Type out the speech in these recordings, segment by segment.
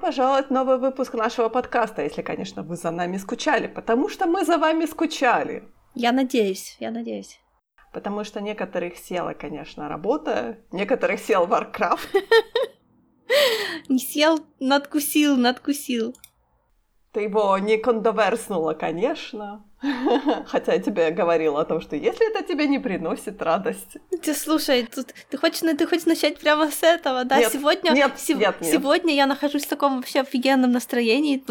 пожаловать новый выпуск нашего подкаста, если, конечно, вы за нами скучали, потому что мы за вами скучали. Я надеюсь. Потому что некоторых села, конечно, работа, некоторых сел Warcraft. Не сел, надкусил. Ты его не кондоверснула, конечно. Хотя я тебе говорила о том, что если это тебе не приносит радости. Ты слушай, тут ты хочешь начать прямо с этого, да? Нет. Сегодня я нахожусь в таком вообще офигенном настроении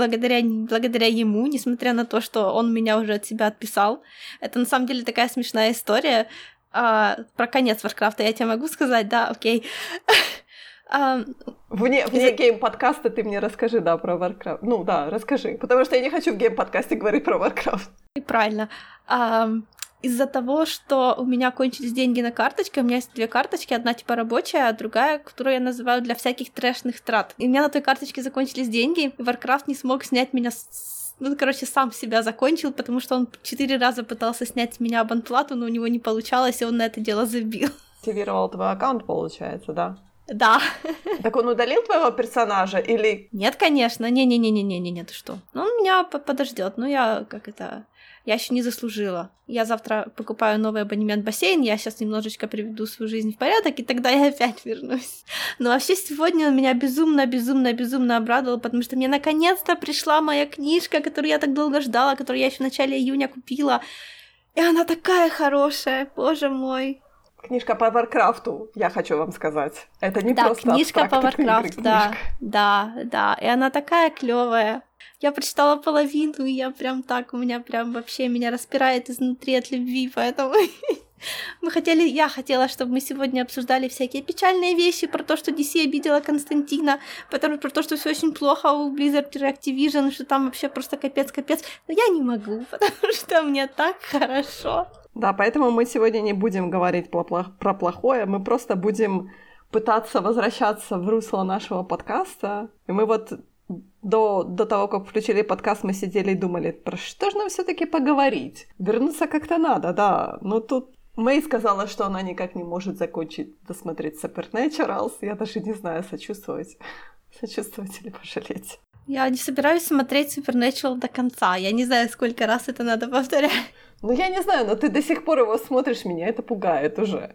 благодаря ему, несмотря на то, что он меня уже от себя отписал. Это на самом деле такая смешная история. Про конец Варкрафта я тебе могу сказать, да, окей. Вне гейм-подкаста ты мне расскажи, да, про Warcraft. Ну да, расскажи, потому что я не хочу в гейм-подкасте говорить про Warcraft. И правильно. Из-за того, что у меня кончились деньги на карточке, у меня есть две карточки, одна типа рабочая, а другая, которую я называю для всяких трэшных трат. И у меня на той карточке закончились деньги, и Warcraft не смог снять меня сам себя закончил, потому что он 4 раза пытался снять с меня абонплату, но у него не получалось, и он на это дело забил. Активировал твой аккаунт, получается, да? Да. Так он удалил твоего персонажа или... Нет, конечно. Не-не-не-не-не-не, ты что? Ну, он меня подождёт. Ну, я ещё не заслужила. Я завтра покупаю новый абонемент в бассейн, я сейчас немножечко приведу свою жизнь в порядок, и тогда я опять вернусь. Но вообще сегодня он меня безумно-безумно-безумно обрадовал, потому что мне наконец-то пришла моя книжка, которую я так долго ждала, которую я ещё в начале июня купила. И она такая хорошая, боже мой. Книжка по Варкрафту, я хочу вам сказать. Это не просто книжка по Варкрафту, да. И она такая клёвая. Я прочитала половину, и я прям так, у меня прям вообще меня распирает изнутри от любви, поэтому я хотела, чтобы мы сегодня обсуждали всякие печальные вещи про то, что DC обидела Константина, про то, что всё очень плохо у Blizzard и Activision, что там вообще просто капец. Но я не могу, потому что мне так хорошо. Да, поэтому мы сегодня не будем говорить про плохое, мы просто будем пытаться возвращаться в русло нашего подкаста. И мы вот до того, как включили подкаст, мы сидели и думали, про что же нам всё-таки поговорить? Вернуться как-то надо, да. Но тут Мэй сказала, что она никак не может закончить досмотреть Supernaturals. Я даже не знаю, сочувствовать или пожалеть. Я не собираюсь смотреть Supernatural до конца. Я не знаю, сколько раз это надо повторять. Ну, я не знаю, но ты до сих пор его смотришь, меня это пугает уже.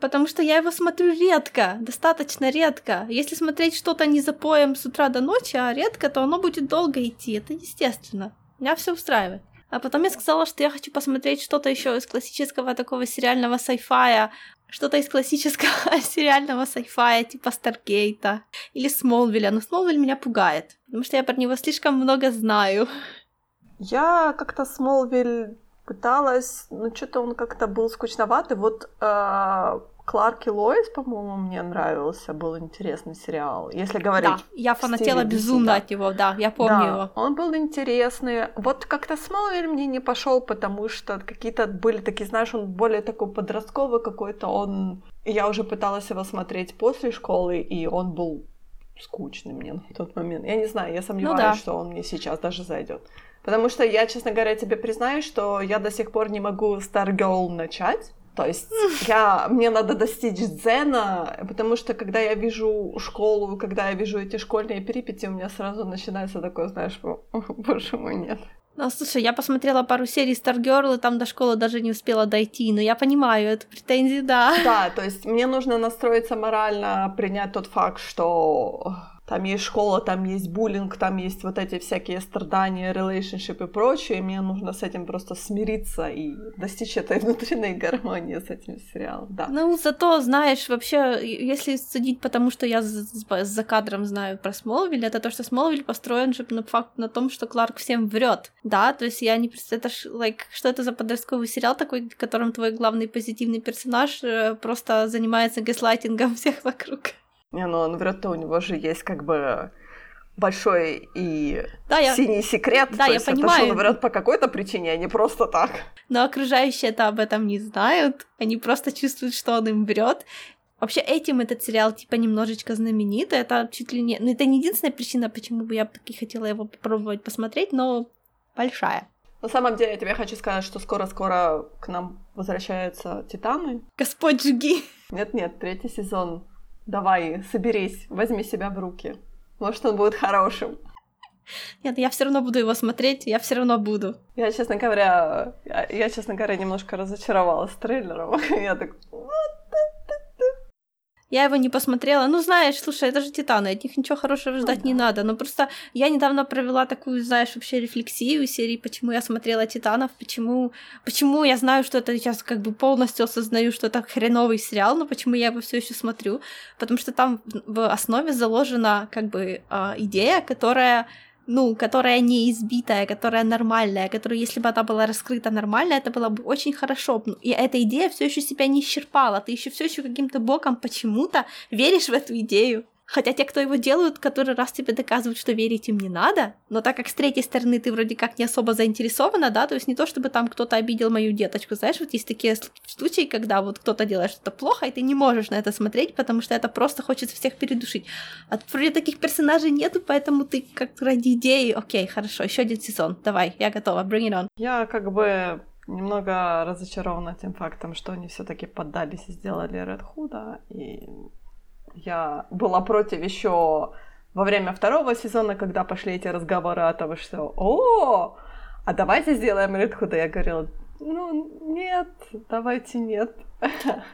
Потому что я его смотрю редко, достаточно редко. Если смотреть что-то не за поем с утра до ночи, а редко, то оно будет долго идти, это естественно. Меня всё устраивает. А потом я сказала, что я хочу посмотреть что-то ещё из классического такого сериального sci-fi, что-то из классического сериального sci-fi типа Stargate или Smallville. Но Smallville меня пугает, потому что я про него слишком много знаю. Я как-то Smallville пыталась, но что-то он как-то был скучноватый. Вот Кларк и Лоис, по-моему, мне нравился, был интересный сериал. Если говорить. Да, я фанатела безумно от него, да, я помню его. Он был интересный. Вот как-то Смолвиль мне не пошёл, потому что какие-то были такие, знаешь, он более такой подростковый какой-то. Я уже пыталась его смотреть после школы, и он был скучный мне на тот момент. Я не знаю, я сомневаюсь, что он мне сейчас даже зайдёт. Потому что я, честно говоря, тебе признаюсь, что я до сих пор не могу Stargirl начать. То есть мне надо достичь дзена, потому что когда я вижу школу, когда я вижу эти школьные перипетии, у меня сразу начинается такое, знаешь, боже мой, нет. Ну, слушай, я посмотрела пару серий Stargirl, и там до школы даже не успела дойти, но я понимаю эту претензию, да. Да, то есть мне нужно настроиться морально, принять тот факт, что там есть школа, там есть буллинг, там есть вот эти всякие страдания, relationship и прочее, и мне нужно с этим просто смириться и достичь этой внутренней гармонии с этим сериалом, да. Ну, зато, знаешь, вообще, если судить по тому, что я за кадром знаю про Смолвиль, это то, что Смолвиль построен же на факт на том, что Кларк всем врёт, да, то есть я не представляю, что это за подростковый сериал такой, в котором твой главный позитивный персонаж просто занимается газлайтингом всех вокруг. Не, ну он врёт-то, у него же есть как бы большой и синий секрет. Да, то есть я понимаю. Это же он врёт по какой-то причине, а не просто так. Но окружающие-то об этом не знают. Они просто чувствуют, что он им врёт. Вообще этим этот сериал типа немножечко знаменит. Это чуть ли не... Ну это не единственная причина, почему бы я таки хотела его попробовать посмотреть, но большая. На самом деле я тебе хочу сказать, что скоро-скоро к нам возвращаются Титаны. Господь, жги! Нет-нет, 3-й сезон... Давай, соберись, возьми себя в руки. Может, он будет хорошим. Нет, я все равно буду его смотреть, я все равно буду. Я, честно говоря, немножко разочаровалась трейлером. Я так... Я его не посмотрела. Ну, знаешь, слушай, это же Титаны, от них ничего хорошего ждать не надо. Но просто я недавно провела такую, знаешь, вообще рефлексию серии, почему я смотрела Титанов, почему я знаю, что это сейчас как бы полностью осознаю, что это хреновый сериал, но почему я его все еще смотрю. Потому что там в основе заложена как бы идея, которая не избитая, которая нормальная, которую, если бы она была раскрыта нормально, это было бы очень хорошо. И эта идея все еще себя не исчерпала. Ты еще все еще каким-то боком почему-то веришь в эту идею. Хотя те, кто его делают, который раз тебе доказывают, что верить им не надо, но так как с третьей стороны ты вроде как не особо заинтересована, да, то есть не то, чтобы там кто-то обидел мою деточку, знаешь, вот есть такие случаи, когда вот кто-то делает что-то плохо, и ты не можешь на это смотреть, потому что это просто хочется всех передушить. А вроде таких персонажей нету, поэтому ты как ради идеи, окей, хорошо, еще один сезон, давай, я готова, bring it on. Я как бы немного разочарована тем фактом, что они все-таки поддались и сделали Ред Худа, и... Я была против еще во время второго сезона, когда пошли эти разговоры о том, что «О, а давайте сделаем Ред Худа». Я говорила, ну, нет, давайте нет.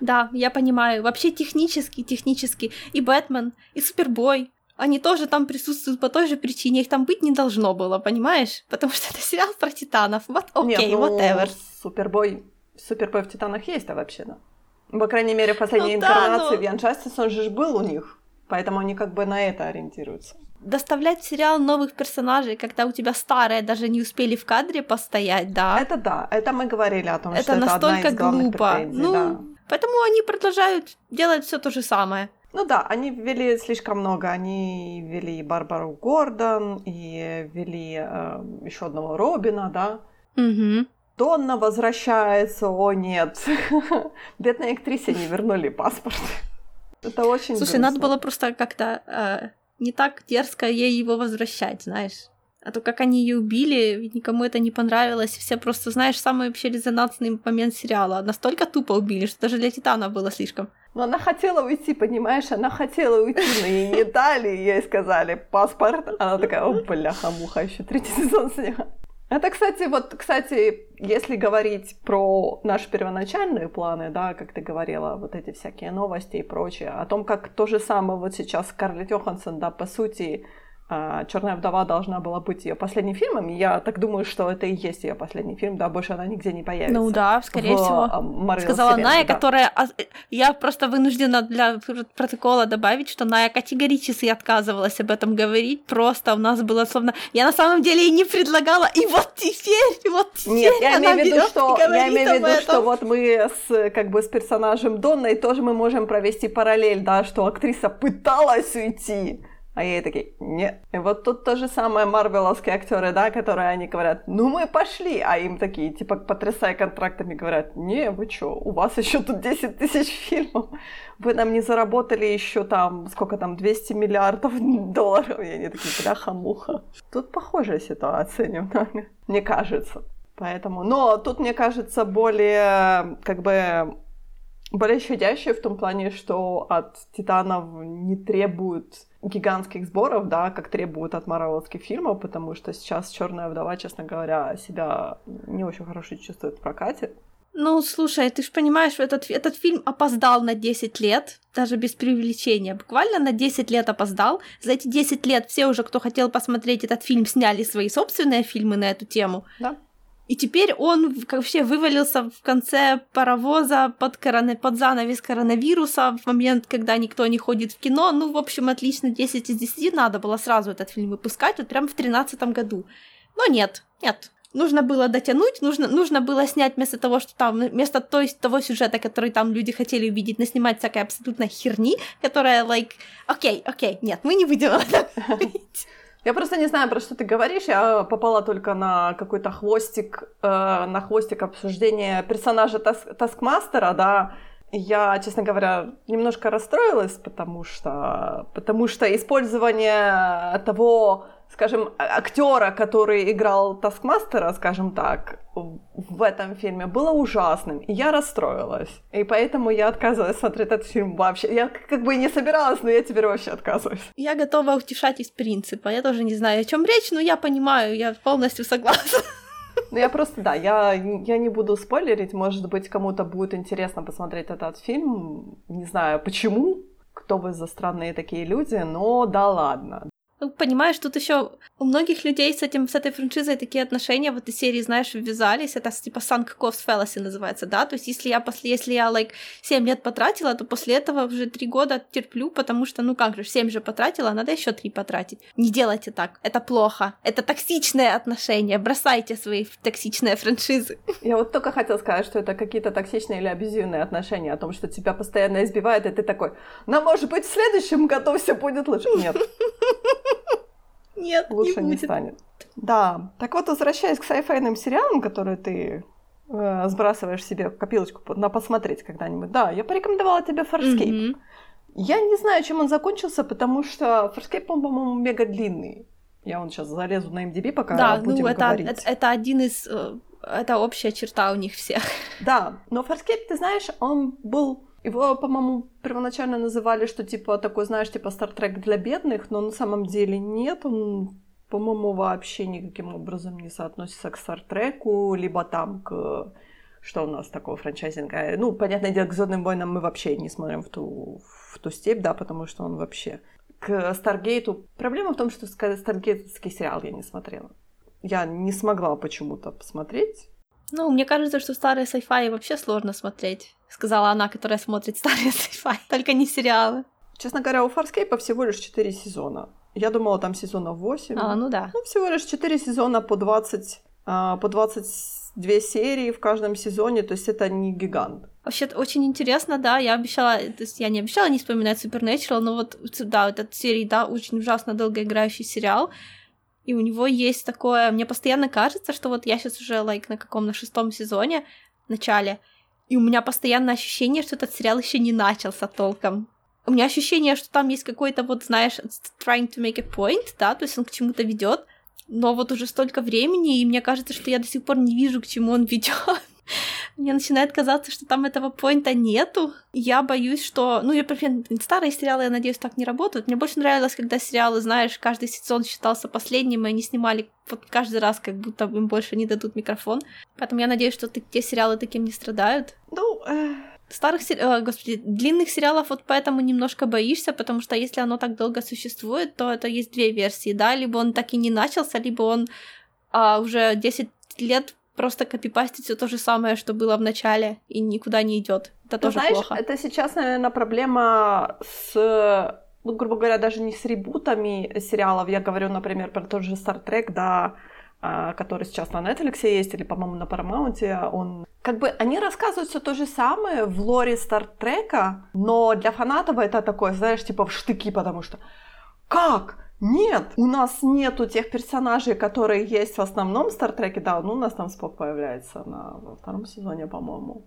Да, я понимаю. Вообще технически. И Бэтмен, и Супербой, они тоже там присутствуют по той же причине. Их там быть не должно было, понимаешь? Потому что это сериал про Титанов. Вот окей, whatever. Супербой в Титанах есть-то вообще-то. По крайней мере, в последней инкарнации в Янчастис он же был у них, поэтому они как бы на это ориентируются. Доставлять в сериал новых персонажей, когда у тебя старые даже не успели в кадре постоять, да? Это да, это мы говорили о том, что это одна из главных претензий. Ну, да. Поэтому они продолжают делать всё то же самое. Ну да, они ввели слишком много. Они ввели Барбару Гордон, и ввели ещё одного Робина, да? Угу. Донна возвращается, о нет. Бедной актрисе не вернули паспорт. Это очень грустно. Надо было просто как-то не так дерзко ей его возвращать, знаешь. А то как они её убили, никому это не понравилось. Все просто, знаешь, самый вообще резонансный момент сериала. Настолько тупо убили, что даже для Титана было слишком. Но она хотела уйти, понимаешь? Она хотела уйти, но ей не дали. Ей сказали паспорт. Она такая, о, бляха-муха, ещё третий сезон сняла. Это, кстати, если говорить про наши первоначальные планы, да, как ты говорила, вот эти всякие новости и прочее, о том, как то же самое вот сейчас Карли Йоханссон, да, по сути, «Черная вдова» должна была быть её последним фильмом, я так думаю, что это и есть её последний фильм, да, больше она нигде не появится. Ну да, скорее всего, сказала Ная, да. Которая... Я просто вынуждена для протокола добавить, что Ная категорически отказывалась об этом говорить, просто у нас было словно... Я на самом деле ей не предлагала, и вот теперь нет, я имею в виду, что вот мы с персонажем Донной тоже мы можем провести параллель, да, что актриса пыталась уйти. А я ей такие, нет. И вот тут то же самое марвеловские актеры, да, которые они говорят, ну мы пошли, а им такие, типа, потрясая контрактами, говорят, не, вы чё, у вас еще тут 10 тысяч фильмов, вы нам не заработали еще там, сколько там, 200 миллиардов долларов, и они такие, бляха-муха. Тут похожая ситуация немного, мне кажется, поэтому, но тут, мне кажется, более, как бы... Более щадящие в том плане, что от «Титанов» не требуют гигантских сборов, да, как требуют от марвеловских фильмов, потому что сейчас «Чёрная вдова», честно говоря, себя не очень хорошо чувствует в прокате. Ну, слушай, ты ж понимаешь, этот фильм опоздал на 10 лет, даже без преувеличения, буквально на 10 лет опоздал. За эти 10 лет все уже, кто хотел посмотреть этот фильм, сняли свои собственные фильмы на эту тему. Да. И теперь он вообще вывалился в конце паровоза под занавес коронавируса, в момент, когда никто не ходит в кино. Ну, в общем, отлично, 10 из 10. Надо было сразу этот фильм выпускать, вот прям в 2013 году. Но нет. Нужно было дотянуть, нужно было снять вместо того сюжета, который там люди хотели увидеть, наснимать всякой абсолютно херни, которая, окей, нет, мы не будем об этом говорить. Я просто не знаю, про что ты говоришь, я попала только на какой-то хвостик обсуждения персонажа Таскмастера, да, я, честно говоря, немножко расстроилась, потому что использование того скажем, актера, который играл Таскмастера, скажем так, в этом фильме, было ужасным. И я расстроилась. И поэтому я отказываюсь смотреть этот фильм вообще. Я как бы и не собиралась, но я теперь вообще отказываюсь. Я готова утешать из принципа. Я тоже не знаю, о чём речь, но я понимаю, я полностью согласна. Ну, я просто, да, я не буду спойлерить. Может быть, кому-то будет интересно посмотреть этот фильм. Не знаю, почему, кто вы за странные такие люди, но да ладно. Ну, понимаешь, тут ещё у многих людей с этой франшизой такие отношения в этой серии, знаешь, ввязались. Это типа sunk cost fallacy называется, да? То есть если я 7 лет потратила, то после этого уже 3 года терплю, потому что, ну как же, 7 же потратила, надо ещё 3 потратить. Не делайте так, это плохо. Это токсичные отношения, бросайте свои токсичные франшизы. Я вот только хотела сказать, что это какие-то токсичные или абьюзивные отношения, о том, что тебя постоянно избивают, и ты такой, ну, может быть, в следующем году всё будет лучше. Нет. Нет, лучше не станет. Да. Так вот, возвращаясь к сайфайным сериалам, которые ты сбрасываешь себе в копилочку на посмотреть когда-нибудь. Да, я порекомендовала тебе Farscape. Я не знаю, чем он закончился, потому что Farscape, по-моему, мега длинный. Я вон сейчас залезу на IMDb, пока будем говорить. Да, ну это один из... Это общая черта у них всех. Да, но Farscape, ты знаешь, он был... Его, по-моему, первоначально называли, что типа такой, знаешь, типа Star Trek для бедных, но на самом деле нет, он, по-моему, вообще никаким образом не соотносится к Star Trek'у, либо там к... Что у нас такого франчайзинга? Ну, понятное дело, к «Звёздным войнам» мы вообще не смотрим в ту степь, да, потому что он вообще... К «Старгейту». Проблема в том, что «Старгейтовский» сериал я не смотрела. Я не смогла почему-то посмотреть. Ну, мне кажется, что старые сайфаи вообще сложно смотреть, сказала она, которая смотрит старые сайфаи, только не сериалы. Честно говоря, у Farscape всего лишь 4 сезона. Я думала, там сезонов 8. А, ну да. Ну, всего лишь 4 сезона по 22 серии в каждом сезоне, то есть это не гигант. Вообще, очень интересно, да, я обещала, то есть я не обещала не вспоминать Supernatural, но вот, да, этот серий, да, очень ужасно долгоиграющий сериал. И у него есть такое... Мне постоянно кажется, что вот я сейчас уже, на 6 сезоне, начале, и у меня постоянно ощущение, что этот сериал ещё не начался толком. У меня ощущение, что там есть какой-то, вот, знаешь, trying to make a point, да, то есть он к чему-то ведёт, но вот уже столько времени, и мне кажется, что я до сих пор не вижу, к чему он ведёт. Мне начинает казаться, что там этого поинта нету. Я боюсь, что... Ну, я, например, старые сериалы, я надеюсь, так не работают. Мне больше нравилось, когда сериалы, знаешь, каждый сезон считался последним, и они снимали вот каждый раз, как будто им больше не дадут микрофон. Поэтому я надеюсь, что те сериалы таким не страдают. Ну, длинных сериалов вот поэтому немножко боишься, потому что если оно так долго существует, то это есть 2 версии, да? Либо он так и не начался, либо он уже 10 лет... просто копипастить всё то же самое, что было в начале, и никуда не идёт. Это тоже плохо. Это сейчас, наверное, проблема с, ну, грубо говоря, даже не с ребутами сериалов. Я говорю, например, про тот же Star Trek, да, который сейчас на Netflix есть, или, по-моему, на Paramount. Он... Как бы они рассказывают всё то же самое в лоре Star Trek'а, но для фанатов это такое, знаешь, типа в штыки, потому что «Как?» Нет, у нас нету тех персонажей, которые есть в основном в Star Trek'е. Да, ну у нас там Спок появляется во втором сезоне, по-моему.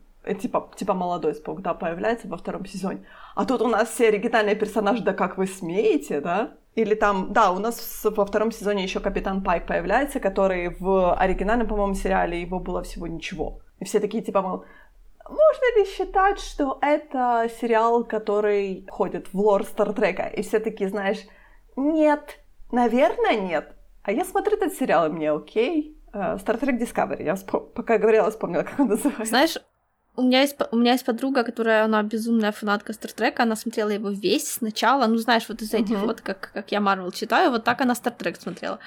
Типа молодой Спок, да, появляется во втором сезоне. А тут у нас все оригинальные персонажи, да как вы смеете, да? Или там, да, у нас во втором сезоне ещё Капитан Пайк появляется, который в оригинальном, по-моему, сериале его было всего ничего. И все такие типа, мол, можно ли считать, что это сериал, который входит в лор Star Trek'а? И все такие, знаешь... Нет, наверное, нет. А я смотрю этот сериал, и мне окей. Star Trek Discovery. Я пока говорила, вспомнила, как он называется. Знаешь, у меня есть подруга, которая, она безумная фанатка Star Trek, она смотрела его весь сначала, ну, знаешь, вот из этих вот, как я Marvel читаю, вот так она Star Trek смотрела.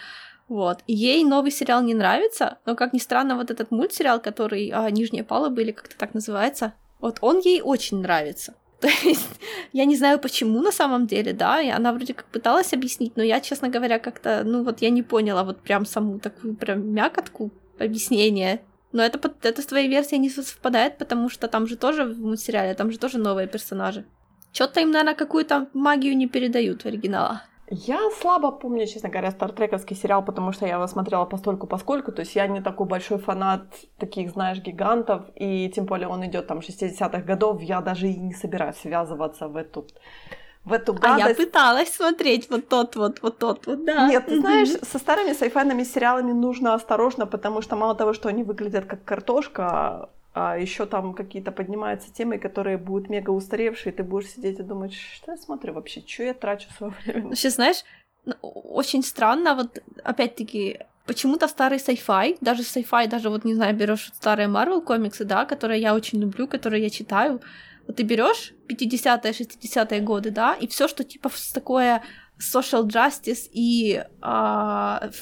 Вот. И ей новый сериал не нравится, но, как ни странно, вот этот мультсериал, который «Нижняя палуба» или как-то так называется, вот он ей очень нравится. То есть, я не знаю, почему на самом деле, да, и она вроде как пыталась объяснить, но я, честно говоря, как-то, ну вот я не поняла вот прям саму такую прям мякотку объяснения, но это с твоей версией не совпадает, потому что там же тоже в мультсериале, там же тоже новые персонажи. Чё-то им, наверное, какую-то магию не передают в оригиналах. Я слабо помню, честно говоря, стартрековский сериал, потому что я его смотрела постольку-поскольку, то есть я не такой большой фанат таких, знаешь, гигантов, и тем более он идёт там 60-х годов, я даже и не собираюсь ввязываться в эту в эту гадость. А я пыталась смотреть вот тот, да. Нет, ты знаешь, со старыми сайфайными сериалами нужно осторожно, потому что мало того, что они выглядят как картошка, а ещё там какие-то поднимаются темы, которые будут мега устаревшие, и ты будешь сидеть и думать, что я смотрю вообще, что я трачу своё время. Вообще, знаешь, очень странно, вот опять-таки, почему-то старый sci-fi, даже вот, не знаю, берёшь старые Marvel комиксы, да, которые я очень люблю, которые я читаю, вот ты берёшь 50-е, 60-е годы, да, и всё, что типа такое social justice и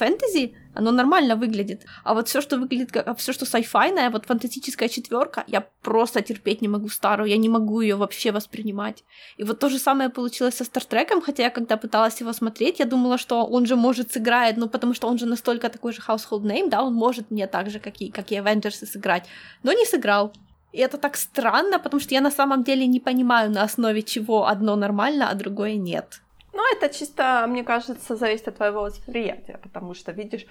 фэнтези, оно нормально выглядит. А вот всё, что сайфайное, вот фантастическая четвёрка, я просто терпеть не могу старую, я не могу её вообще воспринимать. И вот то же самое получилось со Стартреком, хотя я когда пыталась его смотреть, я думала, что он же может сыграет, ну потому что он же настолько такой же household name, да, он может мне так же, как и Avengers, сыграть, но не сыграл. И это так странно, потому что я на самом деле не понимаю, на основе чего одно нормально, а другое нет. Ну, это чисто, мне кажется, зависит от твоего восприятия, потому что, видишь,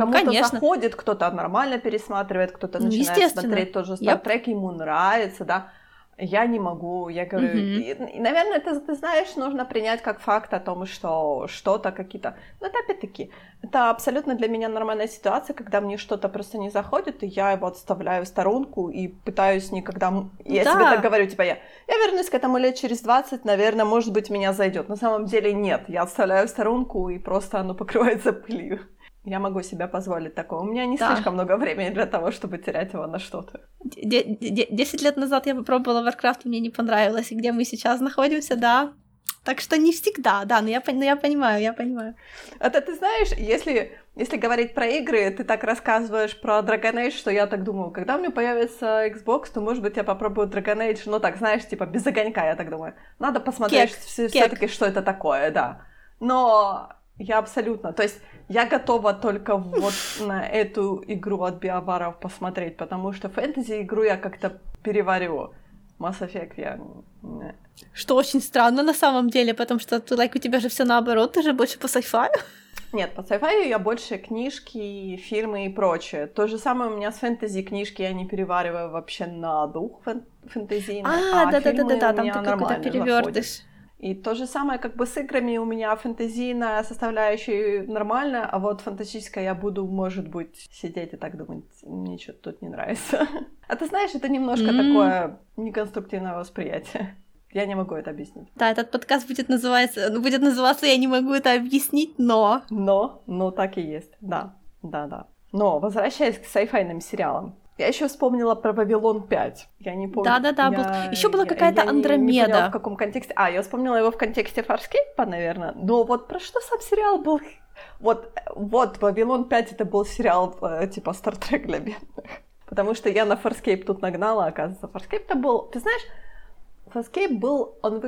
кому-то заходит, кто-то нормально пересматривает, кто-то начинает смотреть тот же Star Trek, ему нравится, да, я не могу, я говорю, и, наверное, ты знаешь, нужно принять как факт о том, что что-то какие-то, но это опять-таки, это абсолютно для меня нормальная ситуация, когда мне что-то просто не заходит, и я его отставляю в сторонку и пытаюсь никогда, я себе так говорю, типа, я вернусь к этому лет через 20, наверное, может быть, меня зайдёт, на самом деле нет, я отставляю в сторонку, и просто оно покрывается пылью. Я могу себе позволить такое. У меня не слишком много времени для того, чтобы терять его на что-то. 10 лет назад я попробовала Warcraft, мне не понравилось. И где мы сейчас находимся, да. Так что не всегда, да, но я понимаю. Это ты знаешь, если говорить про игры, ты так рассказываешь про Dragon Age, что я так думаю, когда у меня появится Xbox, то, может быть, я попробую Dragon Age, ну так, знаешь, типа без огонька, я так думаю. Надо посмотреть всё-таки, что это такое, да. Но я абсолютно, то есть я готова только вот на эту игру от биоваров посмотреть, потому что фэнтези-игру я как-то переварю. Mass Effect я... Что очень странно на самом деле, потому что у тебя же всё наоборот, ты же больше по sci-fi. Нет, по sci-fi я больше книжки, фильмы и прочее. То же самое у меня с фэнтези-книжки, я не перевариваю вообще на дух фэнтезийный, фильмы у меня нормально заходят. И то же самое как бы с играми, у меня фэнтезийная составляющая нормально, а вот фантастическая я буду, может быть, сидеть и так думать, мне что-то тут не нравится. А ты знаешь, это немножко такое неконструктивное восприятие. Я не могу это объяснить. Да, этот подкаст будет называться «Я не могу это объяснить, но...» Но так и есть, да. Но, возвращаясь к сайфайным сериалам, я ещё вспомнила про Вавилон 5. Я не помню. Да. Ещё была какая-то Андромеда. Я не поняла, в каком контексте. Я вспомнила его в контексте Фарскейпа, наверное. Но вот про что сам сериал был? Вот Вавилон 5 это был сериал типа Стартрек для бедных. Потому что я на Фарскейп тут нагнала, оказывается. Фарскейп-то был... Ты знаешь, Фарскейп был... Он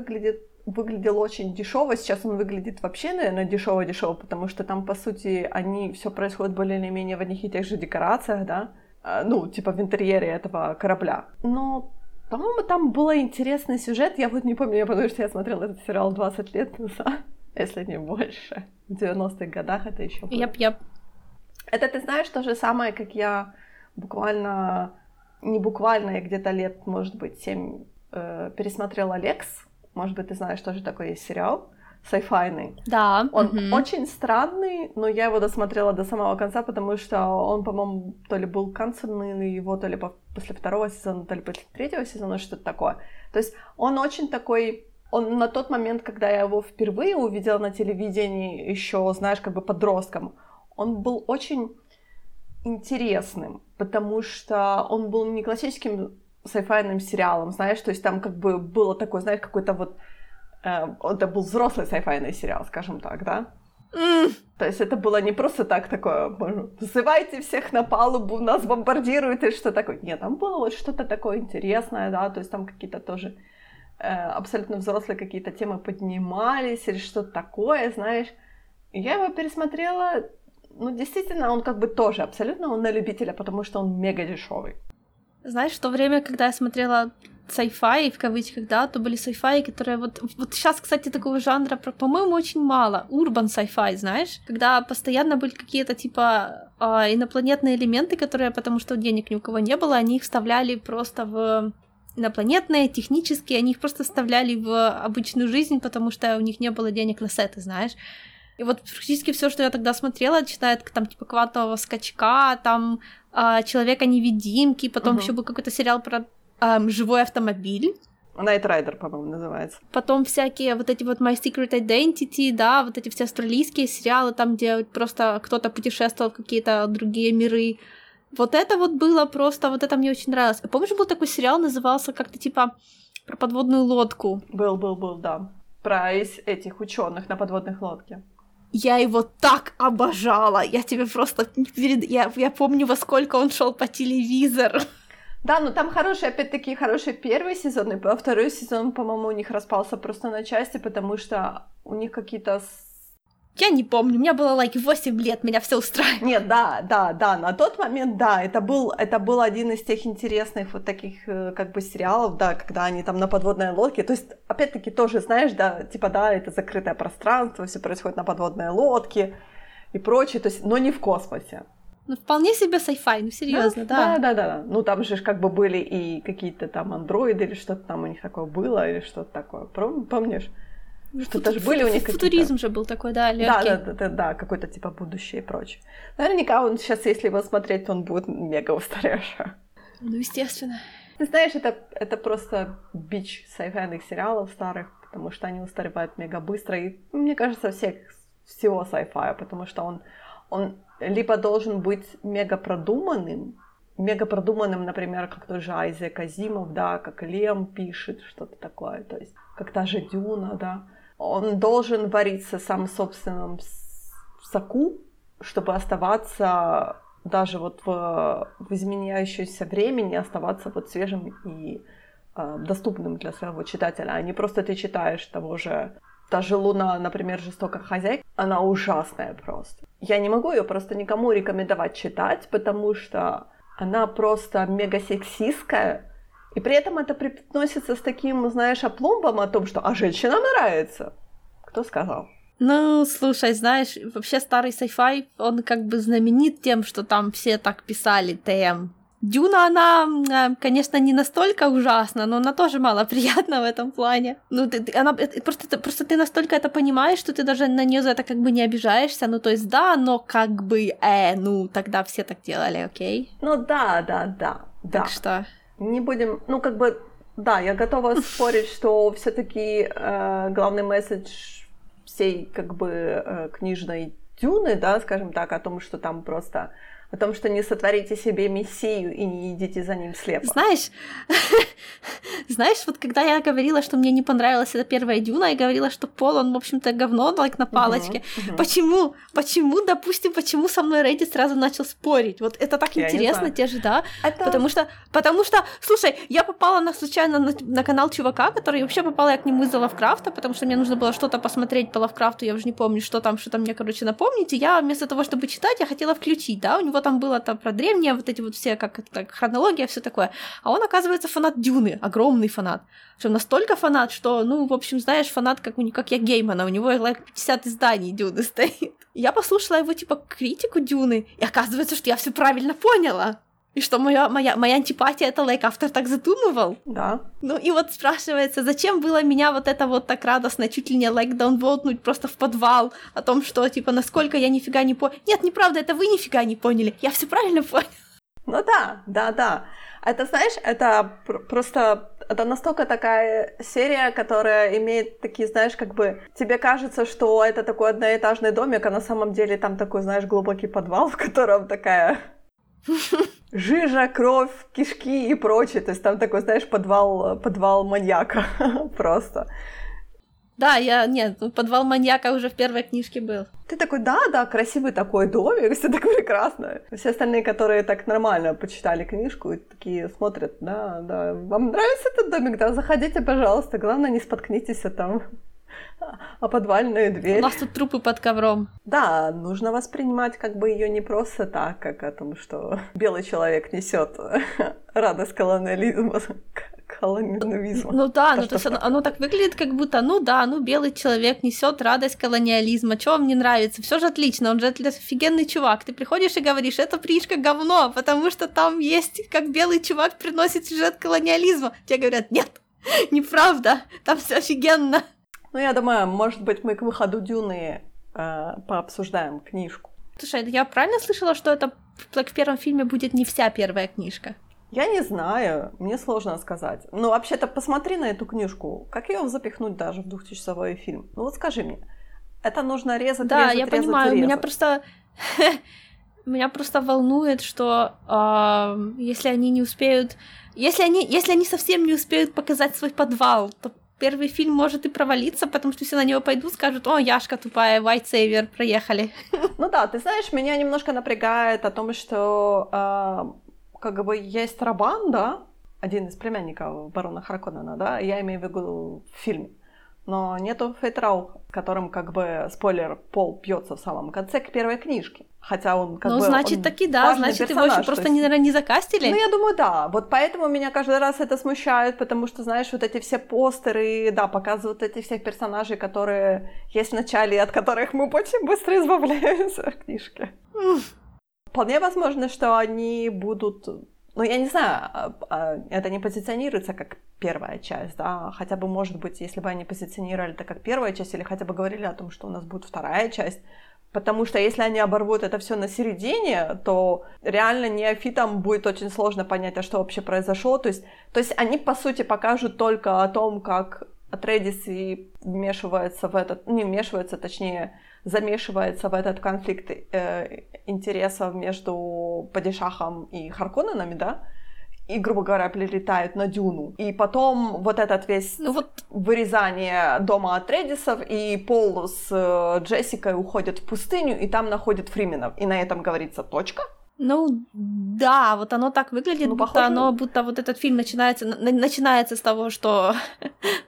выглядел очень дешёво. Сейчас он выглядит вообще, наверное, дешёво-дешёво, потому что там, по сути, всё происходит более-менее в одних и тех же декорациях, да? Ну, типа в интерьере этого корабля. Но, по-моему, там был интересный сюжет. Я вот не помню, потому что я смотрела этот сериал 20 лет назад, если не больше. В 90-х годах это ещё было. Yep. Это, ты знаешь, то же самое, как я буквально, не буквально, я где-то лет, может быть, 7 пересмотрела «Лекс». Может быть, ты знаешь, тоже такой есть сериал. Сайфайный. Да. Он очень странный, но я его досмотрела до самого конца, потому что он, по-моему, то ли был канцельный, его то ли после второго сезона, то ли после третьего сезона, что-то такое. То есть он очень такой... Он на тот момент, когда я его впервые увидела на телевидении, ещё, знаешь, как бы подростком, он был очень интересным, потому что он был не классическим сайфайным сериалом, знаешь, то есть там как бы было такое, знаешь, какой-то вот... Это был взрослый сайфайный сериал, скажем так, да? То есть это было не просто так такое, «Взывайте всех на палубу, нас бомбардируют» или что такое. Нет, там было вот что-то такое интересное, да, то есть там какие-то тоже абсолютно взрослые какие-то темы поднимались или что-то такое, знаешь. И я его пересмотрела, действительно, он как бы тоже абсолютно он на любителя, потому что он мега дешёвый. Знаешь, в то время, когда я смотрела... Сайфай, в кавычках, да, то были сайфаи, которые вот сейчас, кстати, такого жанра, по-моему, очень мало. Урбан сайфай, знаешь, когда постоянно были какие-то типа инопланетные элементы, которые, потому что денег ни у кого не было, они их вставляли просто в инопланетные, технические, они их просто вставляли в обычную жизнь, потому что у них не было денег на сеты, знаешь. И вот практически все, что я тогда смотрела, начиная от там, типа, «Квантового скачка», там «Человека-невидимки», потом еще был какой-то сериал про живой автомобиль. Найт Райдер, по-моему, называется. Потом всякие вот эти вот My Secret Identity, да, вот эти все австралийские сериалы, там, где просто кто-то путешествовал в какие-то другие миры. Вот это вот было просто, вот это мне очень нравилось. А помнишь, был такой сериал, назывался как-то типа про подводную лодку? Был, да. Про этих ученых на подводных лодках. Я его так обожала! Я тебе просто... Я помню, во сколько он шел по телевизору. Да, но там хороший, опять-таки, хороший первый сезон, а второй сезон, по-моему, у них распался просто на части, потому что у них какие-то... Я не помню, у меня было, 8 лет, меня всё устраивало. Нет, да, на тот момент, да, это был один из тех интересных вот таких, сериалов, да, когда они там на подводной лодке, то есть, опять-таки, тоже, знаешь, да, типа, да, это закрытое пространство, всё происходит на подводной лодке и прочее, то есть, но не в космосе. Ну, вполне себе sci-fi, серьёзно, да. Да, ну, там же были и какие-то там андроиды или что-то там у них такое было, или что-то такое, помнишь? Что-то же были у них какие-то... Футуризм же был такой, да, лёгкий. Да, какой-то типа будущее и прочее. Наверняка он сейчас, если его смотреть, он будет мега устаревший. Ну, естественно. Ты знаешь, это просто бич сайфайных сериалов старых, потому что они устаревают мега быстро. И, мне кажется, всего сайфая, потому что он либо должен быть мега продуманным, например, как тот же Айзек Азимов, да, как Лем пишет, что-то такое, то есть как та же Дюна, да. Он должен вариться сам в собственном соку, чтобы оставаться даже вот в изменяющемся времени, оставаться вот свежим и доступным для своего читателя, а не просто ты читаешь того же... Та же Луна, например, «Жестокая хозяйка», она ужасная просто. Я не могу её просто никому рекомендовать читать, потому что она просто мега-сексистская, и при этом это преподносится с таким, знаешь, апломбом о том, что «а женщинам нравится». Кто сказал? Ну, слушай, знаешь, вообще старый sci-fi, он знаменит тем, что там все так писали ТМ. Дюна, она, конечно, не настолько ужасна, но она тоже малоприятна в этом плане. Ну, ты ты настолько это понимаешь, что ты даже на неё за это не обижаешься. Ну, то есть, да, но тогда все так делали, окей? Ну, да. Так что? Не будем, да, я готова спорить, что всё-таки главный месседж всей, книжной Дюны, да, скажем так, о том, что там просто... О том, что не сотворите себе мессию и не идите за ним слепо. Знаешь, вот когда я говорила, что мне не понравилась эта первая Дюна, я говорила, что Пол, он, в общем-то, говно, на палочке. Uh-huh. Почему со мной Reddit сразу начал спорить? Вот это так интересно, те же, да? Это... Потому что, слушай, я попала случайно на канал чувака, который вообще попала я к нему из-за Лавкрафта, потому что мне нужно было что-то посмотреть по Лавкрафту, я уже не помню, что там мне, напомните. Я вместо того, чтобы читать, я хотела включить, да, у него там было про древние, вот эти вот все, хронология, все такое. А он, оказывается, фанат Дюны, огромный фанат. Причём настолько фанат, что, знаешь, фанат, как я Геймана, у него, 50 изданий Дюны стоит. Я послушала его, критику Дюны, и оказывается, что я все правильно поняла. И что моя антипатия, это, автор так задумывал. Да. Ну, и вот спрашивается, зачем было меня вот это вот так радостно, чуть ли не, даунвотнуть просто в подвал о том, что, насколько я нифига не понял. Нет, неправда, это вы нифига не поняли, я всё правильно понял. Ну да. Это, знаешь, это просто... Это настолько такая серия, которая имеет такие, знаешь, тебе кажется, что это такой одноэтажный домик, а на самом деле там такой, знаешь, глубокий подвал, в котором такая... Жижа, кровь, кишки и прочее. То есть там такой, знаешь, подвал маньяка просто. Да, подвал маньяка уже в первой книжке был. Ты такой, да, красивый такой домик, все так прекрасно. Все остальные, которые так нормально почитали книжку, и такие смотрят, да, вам нравится этот домик, да, заходите, пожалуйста, главное, не споткнитесь о подвальную дверь. У нас тут трупы под ковром. Да, нужно воспринимать её не просто так, как о том, что белый человек несёт радость колониализма, колониализма. Ну да, ну то есть оно так выглядит, как будто, ну да, ну белый человек несет радость колониализма, чего вам не нравится, все же отлично, он же офигенный чувак. Ты приходишь и говоришь, это пришка говно, потому что там есть, как белый чувак приносит сюжет колониализма. Тебе говорят, нет, неправда, там все офигенно. Ну я думаю, может быть, мы к выходу Дюны пообсуждаем книжку. Слушай, я правильно слышала, что это в первом фильме будет не вся первая книжка? Я не знаю, мне сложно сказать. Ну, вообще-то, посмотри на эту книжку. Как её запихнуть даже в 2-часовой фильм? Ну, вот скажи мне. Это нужно резать, да, резать, резать, резать. Да, я понимаю, меня просто волнует, что если они не успеют... Если они совсем не успеют показать свой подвал, то первый фильм может и провалиться, потому что все на него пойдут, скажут, о, Яшка тупая, white savior, проехали. Ну да, ты знаешь, меня немножко напрягает о том, что... как бы есть Рабан, да, один из племянников барона Харконнена, да, я имею в виду в фильме, но нету Фейтрау, которым, как бы, спойлер, Пол пьется в самом конце к первой книжке, хотя он, как ну, бы, значит, он таки, да, значит, персонаж, его еще просто есть... не закастили? Ну, я думаю, да, вот поэтому меня каждый раз это смущает, потому что, знаешь, вот эти все постеры, да, показывают этих всех персонажей, которые есть в начале, от которых мы очень быстро избавляемся в книжке. Вполне возможно, что они будут... Ну, я не знаю, это не позиционируется как первая часть, да? Хотя бы, может быть, если бы они позиционировали это как первая часть, или хотя бы говорили о том, что у нас будет вторая часть. Потому что если они оборвут это всё на середине, то реально неофитам будет очень сложно понять, а что вообще произошло. То есть они, по сути, покажут только о том, как Атрейдис и вмешивается в этот... Не вмешивается, точнее... замешивается в этот конфликт интересов между падишахом и Харконненами, да, и, грубо говоря, прилетают на Дюну. И потом вот этот весь вырезание дома Атрейдисов, и Пол с Джессикой уходят в пустыню, и там находят Фрименов. И на этом говорится точка. Ну, да, вот оно так выглядит, ну, будто, будто вот этот фильм начинается с того, что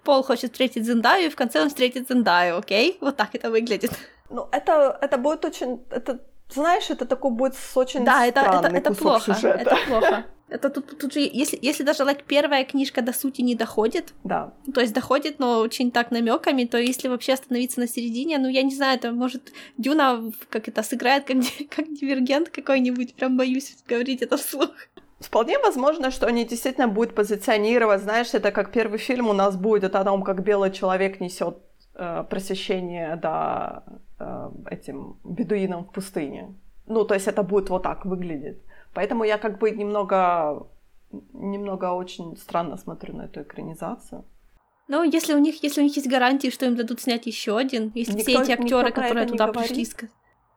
Пол хочет встретить Зендаю, и в конце он встретит Зендаю, окей? Вот так это выглядит. Ну, это будет очень... Это, знаешь, это такой будет очень странный кусок сюжета. Да, это плохо. Это тут же, если даже первая книжка до сути не доходит, да. То есть доходит, но очень так намёками, то если вообще остановиться на середине, ну я не знаю, это может Дюна сыграет как дивергент какой-нибудь, прям боюсь говорить это вслух. Вполне возможно, что они действительно будут позиционировать, знаешь, это как первый фильм у нас будет о том, как белый человек несёт просвещение этим бедуинам в пустыне. Ну, то есть это будет вот так выглядеть. Поэтому я как бы немного очень странно смотрю на эту экранизацию. Ну, если у них есть гарантии, что им дадут снять ещё один, если все эти актёры, которые туда пришли...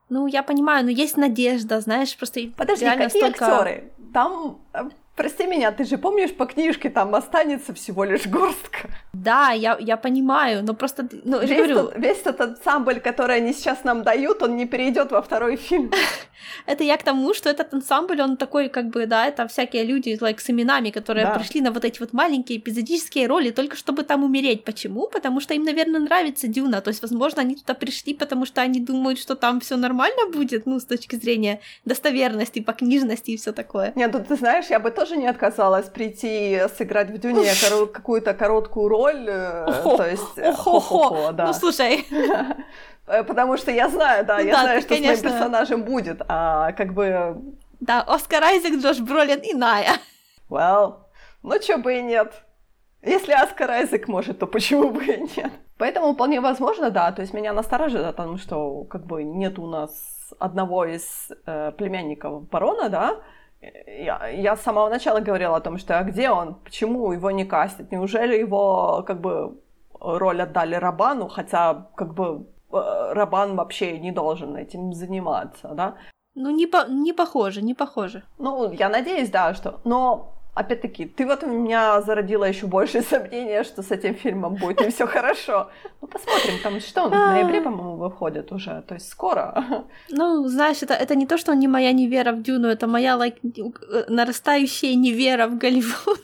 Ну, я понимаю, но есть надежда, знаешь, просто... Подожди, какие актёры? Там, прости меня, ты же помнишь, по книжке там останется всего лишь горстка. Да, я понимаю, но просто... Ну, весь тот ансамбль, который они сейчас нам дают, он не перейдёт во второй фильм. Это я к тому, что этот ансамбль, он такой, как бы, да, это всякие люди с именами, которые пришли на вот эти вот маленькие эпизодические роли, только чтобы там умереть. Почему? Потому что им, наверное, нравится Дюна, то есть, возможно, они туда пришли, потому что они думают, что там всё нормально будет, ну, с точки зрения достоверности, по книжности и всё такое. Нет, ну, ты знаешь, я бы тоже не отказалась прийти сыграть в Дюне какую-то короткую роль, то есть... Охо-хо, да. Ну, слушай... Потому что я знаю, да, ну, я да, знаю, что конечно... с моим персонажем будет, а как бы... Да, Оскар Айзек, Джош Бролин и Ная. Well, ну чё бы и нет. Если Оскар Айзек может, то почему бы и нет? Поэтому вполне возможно, да, то есть меня настораживает, потому что как бы нет у нас одного из племянников барона, да. Я с самого начала говорила о том, что а где он, почему его не кастят, неужели его как бы роль отдали Рабану, хотя как бы... Рабан вообще не должен этим заниматься, да? Ну, не похоже. Ну, я надеюсь, да, что... Но, опять-таки, ты вот у меня зародила ещё больше сомнения, что с этим фильмом будет не всё хорошо. Ну, посмотрим, там что, он в ноябре, по-моему, выходит уже, то есть скоро. Ну, знаешь, это не то, что не моя невера в Дюну, это моя нарастающая невера в Голливуд.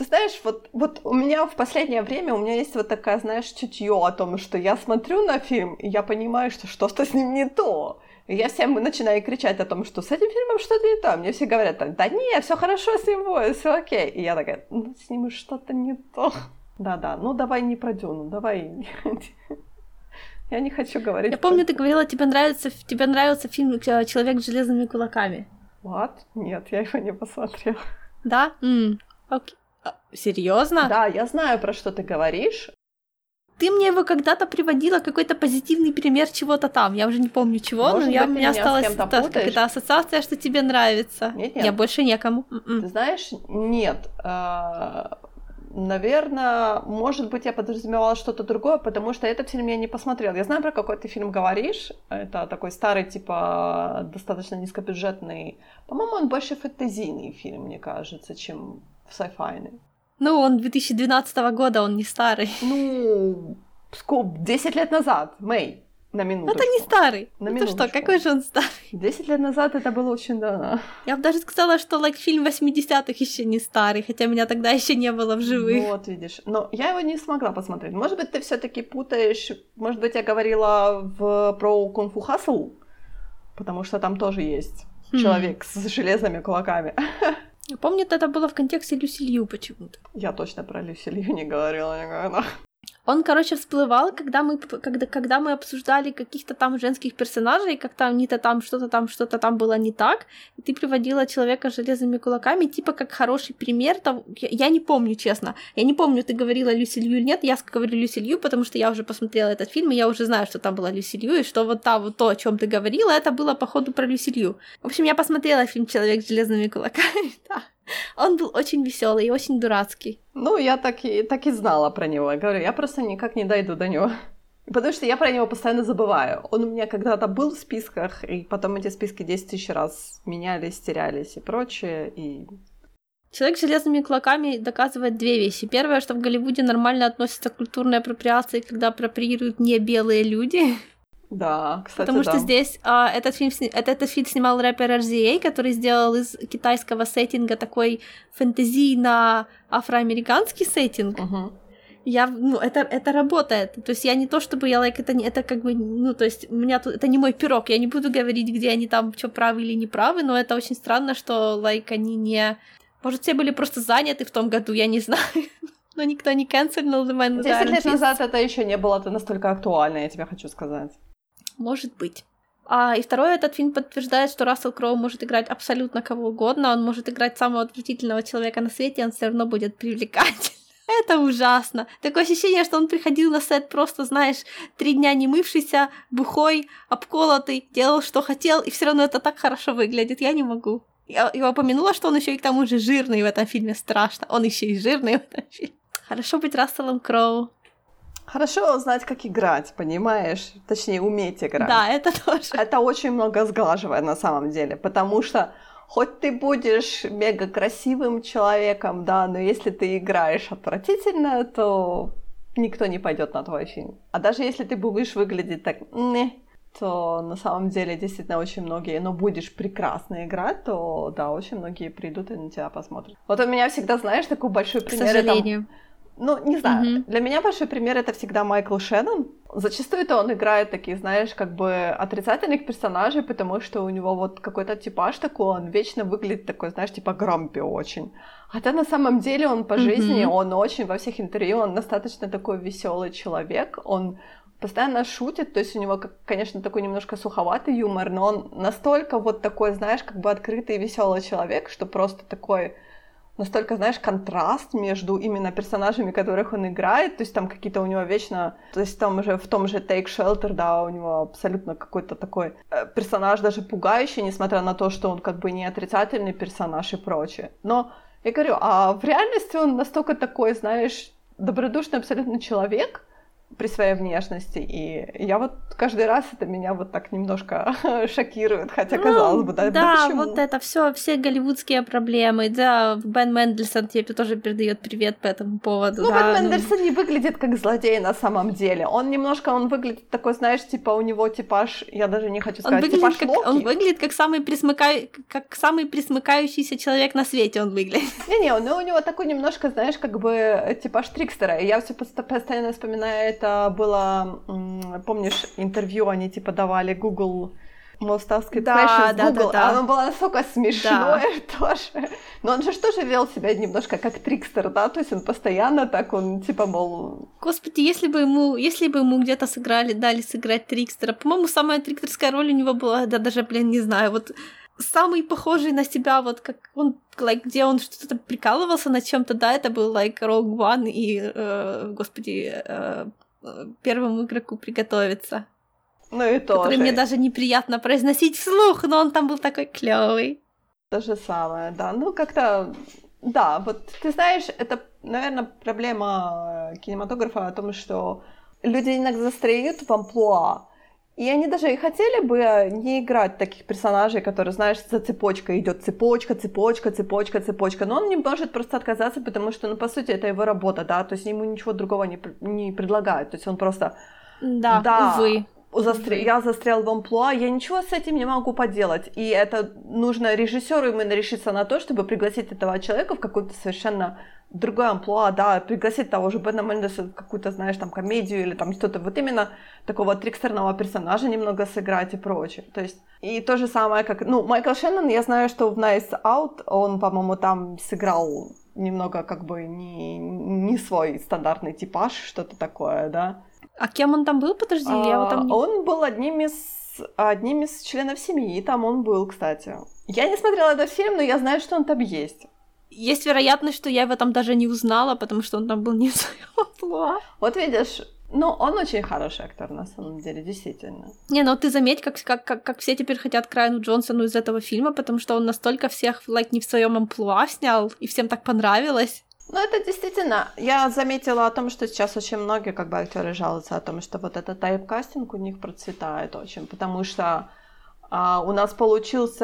Ты знаешь, вот у меня в последнее время, у меня есть вот такая, знаешь, чутьё о том, что я смотрю на фильм, и я понимаю, что что-то с ним не то. Я всем начинаю кричать о том, что с этим фильмом что-то не то. Мне все говорят, там, да не, все хорошо с ним будет, все окей. И я такая, ну с ним что-то не то. Да-да, ну давай не про Дюну, давай... Я не хочу говорить... Я помню, ты говорила, тебе нравился фильм «Человек с железными кулаками». What? Нет, я его не посмотрела. Да? Окей. Серьёзно? Да, я знаю, про что ты говоришь. Ты мне его когда-то приводила, какой-то позитивный пример чего-то там. Я уже не помню чего, может, но у меня осталась какая-то ассоциация, что тебе нравится. Нет. Я больше некому. Ты знаешь, нет. Наверное, может быть, я подразумевала что-то другое, потому что этот фильм я не посмотрела. Я знаю, про какой ты фильм говоришь. Это такой старый, типа, достаточно низкобюджетный. По-моему, он больше фэнтезийный фильм, мне кажется, чем sci-fi-ный. Ну, он 2012 года, он не старый. Ну, 10 лет назад, Мэй, на минуту. Это не старый. Ну что, какой же он старый? 10 лет назад это было очень давно. Я бы даже сказала, что фильм 80-х ещё не старый, хотя меня тогда ещё не было в живых. Вот, видишь. Но я его не смогла посмотреть. Может быть, ты всё-таки путаешь... Может быть, я говорила про кунг-фу Хасл, потому что там тоже есть человек с железными кулаками. Я помню, это было в контексте Люси Лью почему-то. Я точно про Люси Лью не говорила никогда. Он, короче, всплывал, когда мы обсуждали каких-то там женских персонажей, как-то они-то там, что-то там было не так. И ты приводила человека с железными кулаками, типа как хороший пример. Там, я не помню, честно. Я не помню, ты говорила Люси Лью или нет. Я говорю Люси Лью, потому что я уже посмотрела этот фильм, и я уже знаю, что там была Люси Лью, и что то, о чём ты говорила, это было, походу, про Люси Лью. В общем, я посмотрела фильм «Человек с железными кулаками», да. Он был очень весёлый и очень дурацкий. Ну, я так и знала про него. Я говорю, я просто никак не дойду до него. Потому что я про него постоянно забываю. Он у меня когда-то был в списках, и потом эти списки 10 тысяч раз менялись, терялись и прочее. И... Человек с железными кулаками доказывает две вещи. Первое, что в Голливуде нормально относятся к культурной апроприации, когда апроприируют не белые люди. Да, кстати, потому что здесь этот фильм снимал рэпер RZA, который сделал из китайского сеттинга такой фэнтезийно-афроамериканский сеттинг. Угу. Это работает. То есть я не то, чтобы я это как бы, ну, то есть у меня тут, это не мой пирог, я не буду говорить, где они там, что правы или не правы, но это очень странно, что, они не... Может, все были просто заняты в том году, я не знаю. Но никто не канцельнул. 10 лет назад это ещё не было настолько актуально, я тебе хочу сказать. Может быть. И второе, этот фильм подтверждает, что Рассел Кроу может играть абсолютно кого угодно, он может играть самого отвратительного человека на свете, он всё равно будет привлекательным. Это ужасно. Такое ощущение, что он приходил на сет просто, знаешь, 3 дня не мывшийся, бухой, обколотый, делал, что хотел, и всё равно это так хорошо выглядит. Я не могу. Я упомянула, что он ещё и к тому же жирный в этом фильме. Страшно. Он ещё и жирный в этом фильме. Хорошо быть Расселом Кроу. Хорошо знать, как играть, понимаешь? Точнее, уметь играть. Да, это тоже. Это очень много сглаживает на самом деле, потому что хоть ты будешь мега красивым человеком, да, но если ты играешь отвратительно, то никто не пойдет на твой фильм. А даже если ты будешь выглядеть так, то на самом деле действительно очень многие, но будешь прекрасно играть, то да, очень многие придут и на тебя посмотрят. Вот у меня всегда, знаешь, такой большой пример. К сожалению. Не знаю, для меня большой пример это всегда Майкл Шеннон. Зачастую это он играет такие, знаешь, как бы отрицательных персонажей, потому что у него вот какой-то типаж такой, он вечно выглядит такой, знаешь, типа грампи очень. Хотя на самом деле он по жизни, он очень во всех интервью, он достаточно такой весёлый человек, он постоянно шутит, то есть у него, конечно, такой немножко суховатый юмор, но он настолько вот такой, знаешь, как бы открытый и весёлый человек, что просто такой... Настолько, знаешь, контраст между именно персонажами, которых он играет, то есть там какие-то у него вечно... То есть там уже в том же Take Shelter, да, у него абсолютно какой-то такой персонаж даже пугающий, несмотря на то, что он как бы не отрицательный персонаж и прочее. Но я говорю, а в реальности он настолько такой, знаешь, добродушный абсолютно человек при своей внешности, и я вот каждый раз это меня вот так немножко шокирует, хотя, казалось бы, да почему? Вот это все голливудские проблемы, да, Бен Мендельсон тебе тоже передает привет по этому поводу. Бен Мендельсон не выглядит как злодей на самом деле, он выглядит такой, знаешь, типа у него типаж, я даже не хочу сказать, типаж Локи. Он выглядит как самый присмыкающийся человек на свете, он выглядит. Не, у него такой немножко, знаешь, как бы типаж Трикстера, и я все постоянно вспоминаю это было, помнишь, интервью они типа давали Google Most Asked Questions Google, оно было настолько смешное тоже. Но он же тоже вел себя немножко как трикстер, да? То есть он постоянно так, он типа, мол... Господи, если бы ему где-то сыграли, дали сыграть трикстера. По-моему, самая трикстерская роль у него была, да даже, блин, не знаю, вот... Самый похожий на себя, вот как он, like, где он что-то прикалывался над чем-то, да, это был like Rogue One и, первому игроку приготовиться. Ну и тоже. Который мне даже неприятно произносить вслух, но он там был такой клёвый. То же самое, да. Ну как-то, да, вот ты знаешь, это, наверное, проблема кинематографа о том, что люди иногда застряют в амплуа. И они даже и хотели бы не играть таких персонажей, которые, знаешь, за цепочкой идёт цепочка, но он не может просто отказаться, потому что, ну, по сути, это его работа, да, то есть ему ничего другого не предлагают, то есть он просто... Да, увы. Я застрял в амплуа, я ничего с этим не могу поделать, и это нужно режиссёру именно решиться на то, чтобы пригласить этого человека в какую-то совершенно... другой амплуа, да, пригласить того же Бена Мендеса в какую-то, знаешь, там, комедию или там что-то, вот именно такого трикстерного персонажа немного сыграть и прочее. То есть, и то же самое, как, ну, Майкл Шеннон, я знаю, что в Knives Out он, по-моему, там сыграл немного, как бы, не свой стандартный типаж, что-то такое, да. А кем он там был, подожди, я его там не... Он был одним из членов семьи, там он был, кстати. Я не смотрела этот фильм, но я знаю, что он там есть. Есть вероятность, что я его там даже не узнала, потому что он там был не в своём плане. Вот видишь, ну, он очень хороший актер, на самом деле, действительно. Не, ну ты заметь, как все теперь хотят Крайану Джонсону из этого фильма, потому что он настолько всех, like, не в своём амплуа снял, и всем так понравилось. Ну, это действительно, я заметила о том, что сейчас очень многие, как бы, актёры жалуются о том, что вот этот тайп-кастинг у них процветает очень, потому что... у нас получилась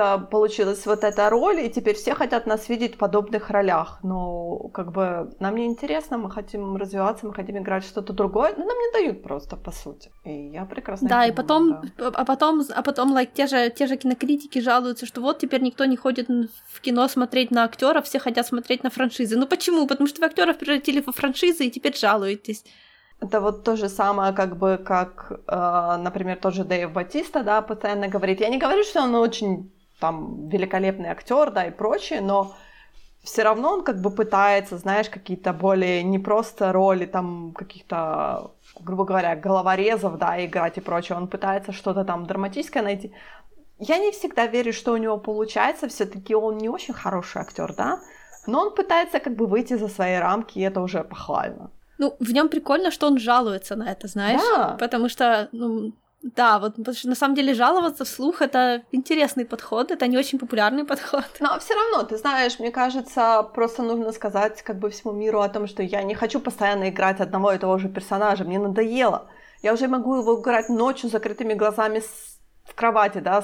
вот эта роль, и теперь все хотят нас видеть в подобных ролях. Но как бы нам не интересно, мы хотим развиваться, мы хотим играть что-то другое, но нам не дают просто, по сути. И я прекрасно понимаю. Да, и потом like, те же кинокритики жалуются, что вот теперь никто не ходит в кино смотреть на актёров, все хотят смотреть на франшизы. Ну почему? Потому что вы актёров превратили во франшизы и теперь жалуетесь. Это вот то же самое, как бы, как, например, тоже Дэйв Батиста, да, постоянно говорит. Я не говорю, что он очень, там, великолепный актёр, да, и прочее, но всё равно он, как бы, пытается, знаешь, какие-то более не просто роли, там, каких-то, грубо говоря, головорезов, да, играть и прочее. Он пытается что-то там драматическое найти. Я не всегда верю, что у него получается, всё-таки он не очень хороший актёр, да, но он пытается, как бы, выйти за свои рамки, и это уже похвально. Ну, в нём прикольно, что он жалуется на это, знаешь? Да. Потому что, ну, да, вот, потому что на самом деле жаловаться вслух — это интересный подход, это не очень популярный подход. Но всё равно, ты знаешь, мне кажется, просто нужно сказать, как бы, всему миру о том, что я не хочу постоянно играть одного и того же персонажа, мне надоело. Я уже могу его играть ночью с закрытыми глазами в кровати, да,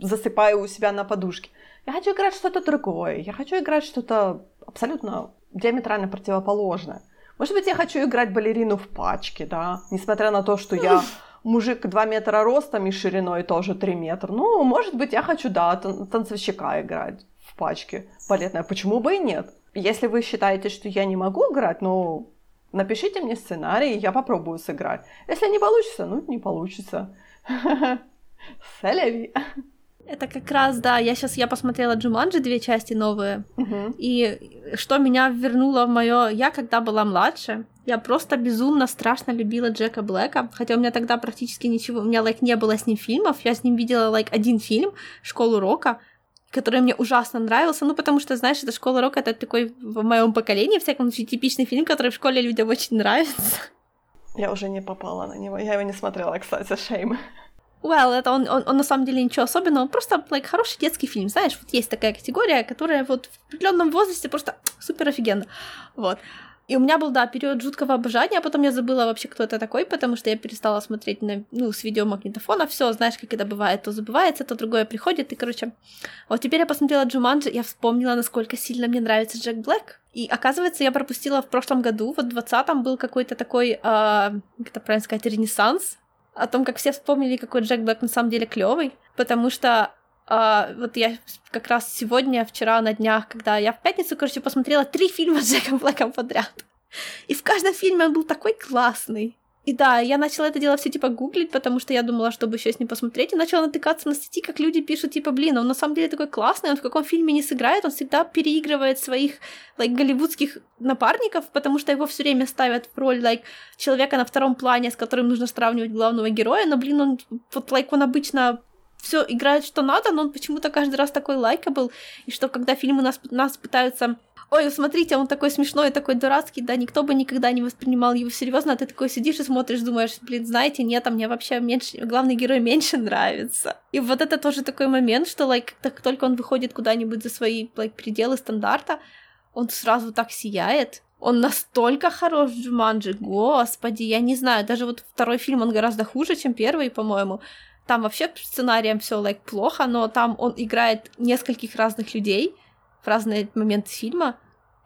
засыпая у себя на подушке. Я хочу играть что-то другое, я хочу играть что-то абсолютно диаметрально противоположное. Может быть, я хочу играть балерину в пачке, да, несмотря на то, что я мужик 2 метра ростом и шириной тоже 3 метра. Ну, может быть, я хочу, да, танцовщика играть в пачке балетная. Почему бы и нет? Если вы считаете, что я не могу играть, ну, напишите мне сценарий, я попробую сыграть. Если не получится, ну, не получится. Саляви. Это как раз, да, я посмотрела Джуманджи, 2 части новые, и что меня вернуло в моё... Я когда была младше, я просто безумно страшно любила Джека Блэка, хотя у меня тогда практически ничего, у меня, like, не было с ним фильмов, я с ним видела, like, один фильм «Школу рока», который мне ужасно нравился, ну, потому что, знаешь, это «Школа рока», это такой в моём поколении, в всяком случае, типичный фильм, который в школе людям очень нравится. Я уже не попала на него, я его не смотрела, кстати, шейм. Well, это он на самом деле ничего особенного, он просто, like, хороший детский фильм, знаешь, вот есть такая категория, которая вот в определённом возрасте просто супер офигенно, вот. И у меня был, да, период жуткого обожания, а потом я забыла вообще, кто это такой, потому что я перестала смотреть с видеомагнитофона, всё, знаешь, как это бывает, то забывается, то другое приходит, и, короче, вот теперь я посмотрела Джуманджи, я вспомнила, насколько сильно мне нравится Джек Блэк, и, оказывается, я пропустила в прошлом году, вот в 20-м был какой-то такой, как это правильно сказать, ренессанс, о том, как все вспомнили, какой Джек Блэк на самом деле клёвый, потому что вот я как раз вчера на днях, когда я в пятницу, короче, посмотрела 3 фильма с Джеком Блэком подряд, и в каждом фильме он был такой классный, И да, я начала это дело все типа гуглить, потому что я думала, чтобы еще с ним посмотреть, и начала натыкаться на статьи, как люди пишут, типа, блин, он на самом деле такой классный, он в каком фильме не сыграет, он всегда переигрывает своих, голливудских напарников, потому что его все время ставят в роль, человека на втором плане, с которым нужно сравнивать главного героя, но, блин, он, он обычно все играет, что надо, но он почему-то каждый раз такой лайкабл, и что, когда фильмы нас пытаются... Ой, смотрите, он такой смешной, такой дурацкий, да, никто бы никогда не воспринимал его серьезно, а ты такой сидишь и смотришь, думаешь, блин, знаете, нет, а мне вообще меньше, главный герой меньше нравится. И вот это тоже такой момент, что, как только он выходит куда-нибудь за свои, пределы стандарта, он сразу так сияет. Он настолько хорош в Джуманджи, господи, я не знаю, даже второй фильм, он гораздо хуже, чем первый, по-моему. Там вообще сценарием всё, плохо, но там он играет нескольких разных людей, в разные моменты фильма,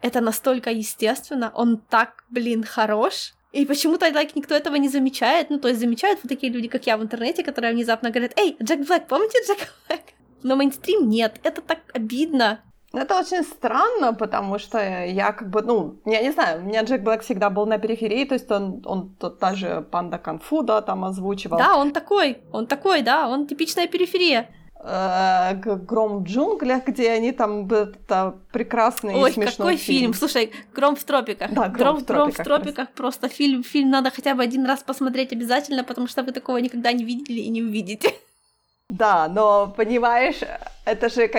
это настолько естественно, он так, хорош, и почему-то, никто этого не замечает, ну, то есть замечают вот такие люди, как я в интернете, которые внезапно говорят, «Эй, Джек Блэк, помните Джека Блэка?» Но мейнстрим нет, это так обидно. Это очень странно, потому что я я не знаю, у меня Джек Блэк всегда был на периферии, то есть он даже Панда Кунг-фу, да, там озвучивал. Да, он такой, да, он типичная периферия. «Гром в джунглях», где они там прекрасный и смешной какой фильм. Слушай, «Гром в тропиках». Да, «Гром в тропиках» просто фильм надо хотя бы один раз посмотреть обязательно, потому что вы такого никогда не видели и не увидите. Да, но, понимаешь, это же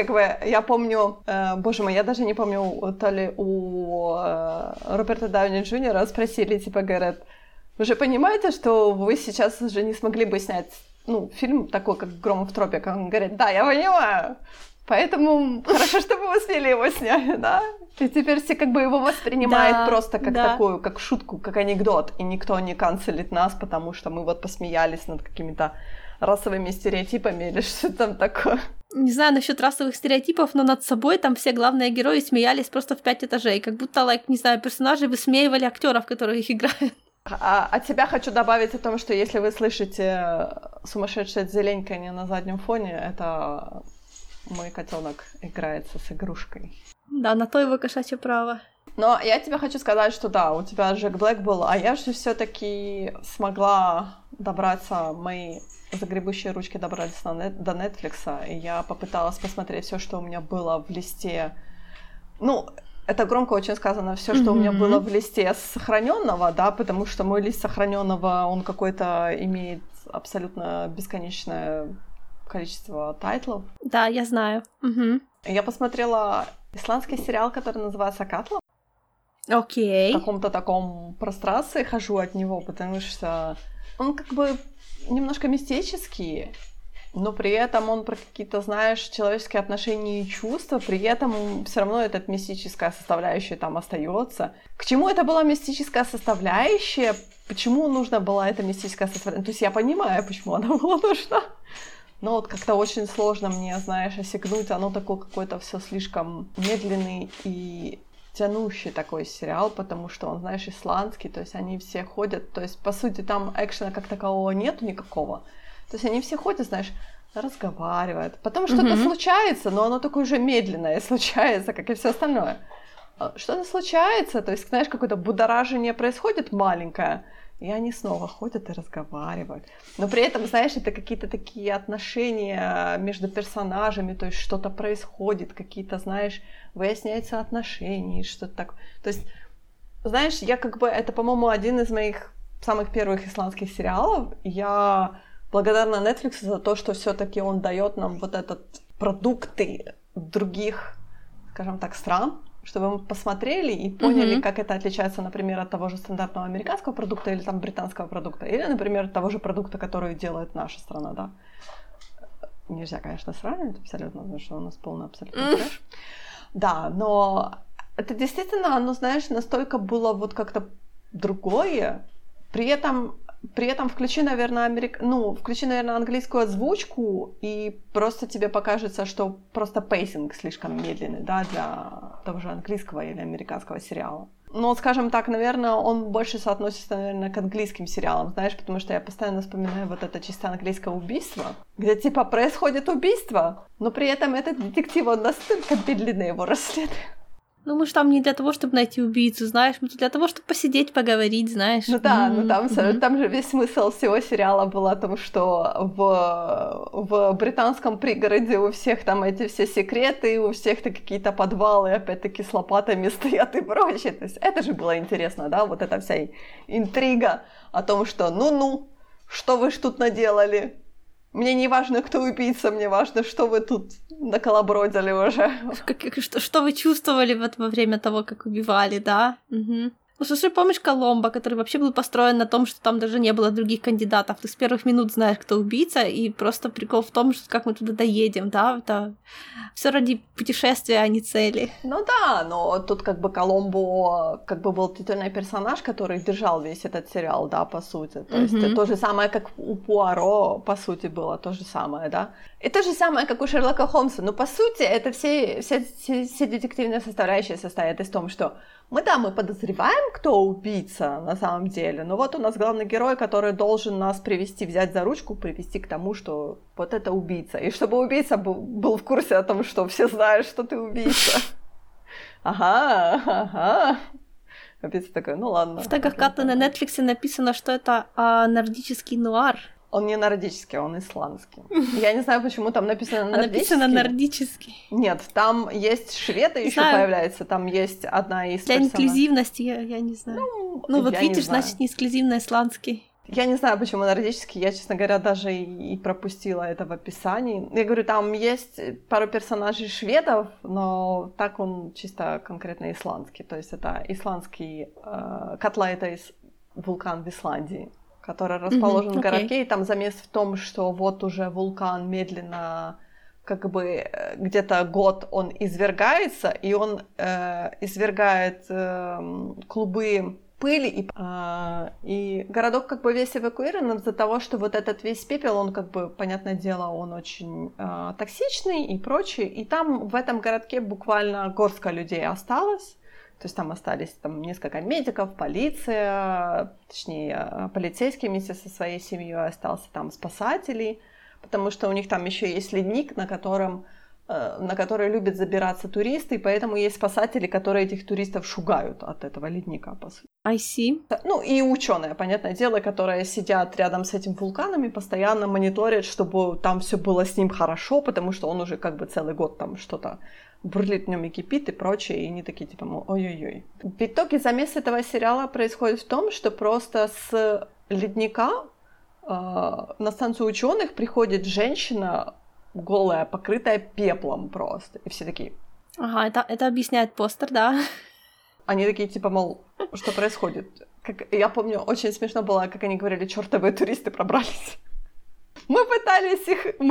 я помню, боже мой, я даже не помню, то ли у Роберта Дауни Джуниора спросили, говорят, вы же понимаете, что вы сейчас уже не смогли бы снять фильм такой, как «Гром в тропиках». Он говорит, да, я понимаю, поэтому хорошо, что вы успели его снять, да? И теперь все его воспринимают просто как такую, как шутку, как анекдот, и никто не канцелит нас, потому что мы посмеялись над какими-то расовыми стереотипами или что там такое. Не знаю насчет расовых стереотипов, но над собой там все главные герои смеялись просто в 5 этажей, как будто, не знаю, персонажи высмеивали актеров, которые их играют. А от себя хочу добавить о том, что если вы слышите сумасшедшее зеленьканье на заднем фоне, это мой котенок играется с игрушкой. Да, на то его кошачье право. Но я тебе хочу сказать, что да, у тебя Джек Блэк был, а я же все-таки смогла добраться, мои загребущие ручки добрались до Netflix, и я попыталась посмотреть все, что у меня было в листе. Это громко очень сказано, все, что у меня было в листе сохраненного, да, потому что мой лист сохраненного, он какой-то имеет абсолютно бесконечное количество тайтлов. Да, я знаю. Угу. Я посмотрела исландский сериал, который называется «Катла». Окей. В каком-то таком пространстве хожу от него, потому что он немножко мистический, но при этом он про какие-то, знаешь, человеческие отношения и чувства, при этом все равно эта мистическая составляющая там остается. К чему это была мистическая составляющая? Почему нужна была эта мистическая составляющая? То есть я понимаю, почему она была нужна, но как-то очень сложно мне, знаешь, осягнуть. Оно такое какое-то все слишком медленный и тянущий такой сериал, потому что он, знаешь, исландский, то есть они все ходят, то есть, по сути, там экшена как такового нету никакого. То есть они все ходят, знаешь, разговаривают. Потом что-то случается, но оно такое уже медленное случается, как и все остальное. Что-то случается, то есть, знаешь, какое-то будоражение происходит маленькое, и они снова ходят и разговаривают. Но при этом, знаешь, это какие-то такие отношения между персонажами, то есть что-то происходит, какие-то, знаешь, выясняются отношения, что-то такое. То есть, знаешь, я это, по-моему, один из моих самых первых исландских сериалов. Я благодарна Netflix за то, что все-таки он дает нам этот продукты других, скажем так, стран, чтобы мы посмотрели и поняли, как это отличается, например, от того же стандартного американского продукта или там британского продукта, или, например, от того же продукта, который делает наша страна, да. Нельзя, конечно, сравнивать абсолютно, потому что у нас полный абсолютно трэш. Да, но это действительно, знаешь, настолько было как-то другое, при этом включи, наверное, английскую озвучку, и просто тебе покажется, что просто пейсинг слишком медленный, да, для того же английского или американского сериала. Но, скажем так, наверное, он больше соотносится, наверное, к английским сериалам, знаешь, потому что я постоянно вспоминаю это чисто английское убийство, где, происходит убийство, но при этом этот детектив, он настолько медленно его расследует. Ну, мы же там не для того, чтобы найти убийцу, знаешь, мы для того, чтобы посидеть, поговорить, знаешь. Ну да, ну там же весь смысл всего сериала был о том, что в британском пригороде у всех там эти все секреты, у всех-то какие-то подвалы, опять-таки, с лопатами стоят и прочее. То есть это же было интересно, да, вот эта вся интрига о том, что ну-ну, что вы ж тут наделали? Мне не важно, кто убийца, мне важно, что вы тут наколобродили уже. Что вы чувствовали вот во время того, как убивали, да? Угу. Ну, слушай, помнишь Коломбо, который вообще был построен на том, что там даже не было других кандидатов? Ты с первых минут знаешь, кто убийца, и просто прикол в том, что как мы туда доедем, да? Это всё ради путешествия, а не цели. Ну да, но тут как бы Коломбо как бы был титульный персонаж, который держал весь этот сериал, да, по сути. То есть то же самое, как у Пуаро, по сути, было то же самое, да? И то же самое, как у Шерлока Холмса. Но по сути, это все детективные составляющие состоят из того, что мы подозреваем, кто убийца на самом деле, но вот у нас главный герой, который должен нас взять за ручку, привести к тому, что вот это убийца. И чтобы убийца был в курсе о том, что все знают, что ты убийца. Ага. Убийца такой, ну ладно. В тегах-ката на Netflix написано, что это нордический нуар. Он не нордический, он исландский. Я не знаю, почему там написано нордический. Написано нордический. Нет, там есть шведы еще появляются, там есть одна из персонажей. Для инклюзивности, я не знаю. Ну вот видишь, значит, не эксклюзивно исландский. Я не знаю, почему нордический, я, честно говоря, даже и пропустила это в описании. Я говорю, там есть пару персонажей шведов, но так он чисто конкретно исландский. То есть это исландский... Котла — это вулкан в Исландии, который расположен в городке, и там замес в том, что вот уже вулкан медленно, как бы где-то год он извергается, и он извергает клубы пыли, и городок как бы весь эвакуирован из-за того, что вот этот весь пепел, он как бы, понятное дело, он очень токсичный и прочее, и там в этом городке буквально горстка людей осталась. То есть там остались несколько медиков, полиция, точнее, полицейский вместе со своей семьей остался, там спасателей, потому что у них там еще есть ледник, на который любят забираться туристы, и поэтому есть спасатели, которые этих туристов шугают от этого ледника, по сути. I see. Ну, и ученые, понятное дело, которые сидят рядом с этим вулканом и постоянно мониторят, чтобы там все было с ним хорошо, потому что он уже как бы целый год там что-то бурлит в нём и кипит и прочее, и они такие типа, мол, ой-ой-ой. В итоге замес этого сериала происходит в том, что просто с ледника на станцию ученых приходит женщина, голая, покрытая пеплом просто. И все такие... Ага, это объясняет постер, да. Они такие, типа, мол, что происходит? Я помню, очень смешно было, как они говорили, чёртовы туристы пробрались. Мы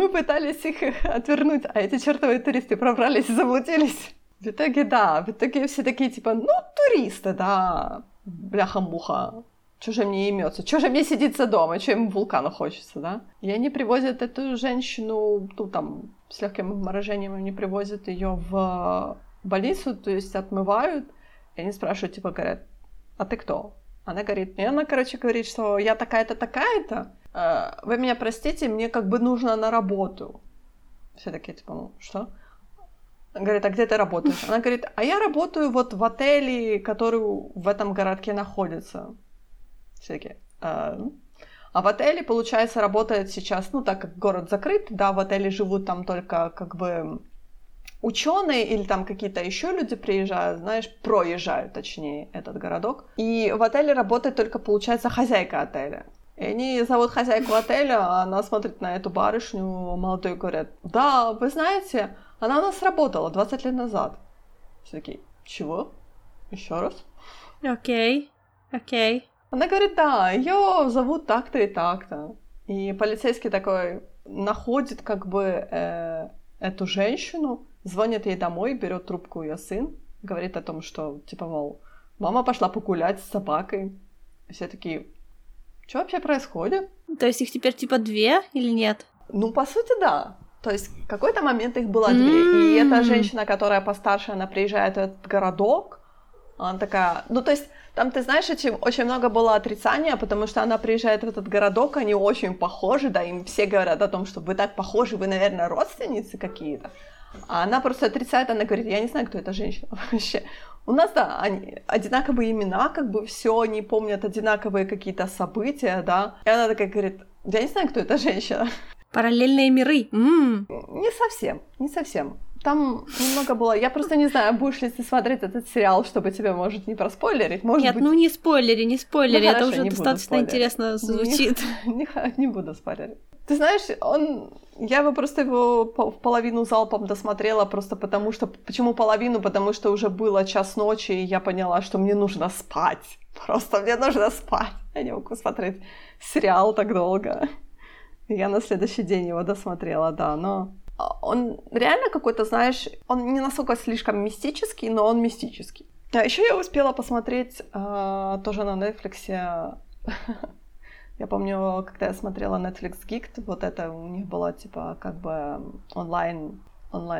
пытались их отвернуть, а эти чёртовые туристы пробрались и заблудились. В итоге все такие, типа, ну, туристы, да, бляха-муха. Чё же мне имётся? Чё же мне сидится дома? Чё им вулкану хочется, да? И они привозят эту женщину, ну, там, с лёгким обморожением, они привозят её в больницу, то есть отмывают. И они спрашивают, типа, говорят, а ты кто? Она говорит, и она, короче, говорит, что я такая-то, такая-то, вы меня простите, мне как бы нужно на работу. Все такие, типа, ну, что? Она говорит, а где ты работаешь? Она говорит, а я работаю вот в отеле, который в этом городке находится. Все такие, а в отеле, получается, работает сейчас, ну, так как город закрыт, да, в отеле живут там только, как бы, ученые или там какие-то еще люди приезжают, знаешь, проезжают, точнее, этот городок. И в отеле работает только, получается, хозяйка отеля. И они зовут хозяйку отеля, а она смотрит на эту барышню молодую и говорят, да, вы знаете, она у нас работала 20 лет назад. Все такие, чего? Еще раз? Окей. Она говорит, да, ее зовут так-то и так-то. И полицейский такой находит, как бы, эту женщину, звонит ей домой, берет трубку ее сын, говорит о том, что, типа, мол, мама пошла погулять с собакой. И все такие, что вообще происходит? То есть их теперь, типа, две или нет? Ну, по сути, да. То есть в какой-то момент их было две. И эта женщина, которая постарше, она приезжает в этот городок, она такая... Ну, то есть там, ты знаешь, очень много было отрицания, потому что она приезжает в этот городок, они очень похожи, да, им все говорят о том, что вы так похожи, вы, наверное, родственницы какие-то. А она просто отрицает, она говорит, я не знаю, кто эта женщина вообще. У нас, да, они, одинаковые имена, как бы все, они помнят одинаковые какие-то события, да. И она такая говорит, я не знаю, кто эта женщина. Параллельные миры. Не совсем, не совсем. Там немного было... Я просто не знаю, будешь ли ты смотреть этот сериал, чтобы тебя, может, не проспойлерить. Может Нет, быть... ну не спойлери. Ну, это хорошо, уже достаточно интересно звучит. Не буду спойлерить. Ты знаешь, я бы просто его половину залпом досмотрела, просто потому что... Почему половину? Потому что уже было 1:00 ночи, и я поняла, что мне нужно спать. Просто мне нужно спать. Я не могу смотреть сериал так долго. Я на следующий день его досмотрела, да, но... Он реально какой-то, знаешь, он не настолько слишком мистический, но он мистический. А еще я успела посмотреть тоже на Netflix. Я помню, когда я смотрела Netflix Geeked, вот это у них было типа как бы онлайн,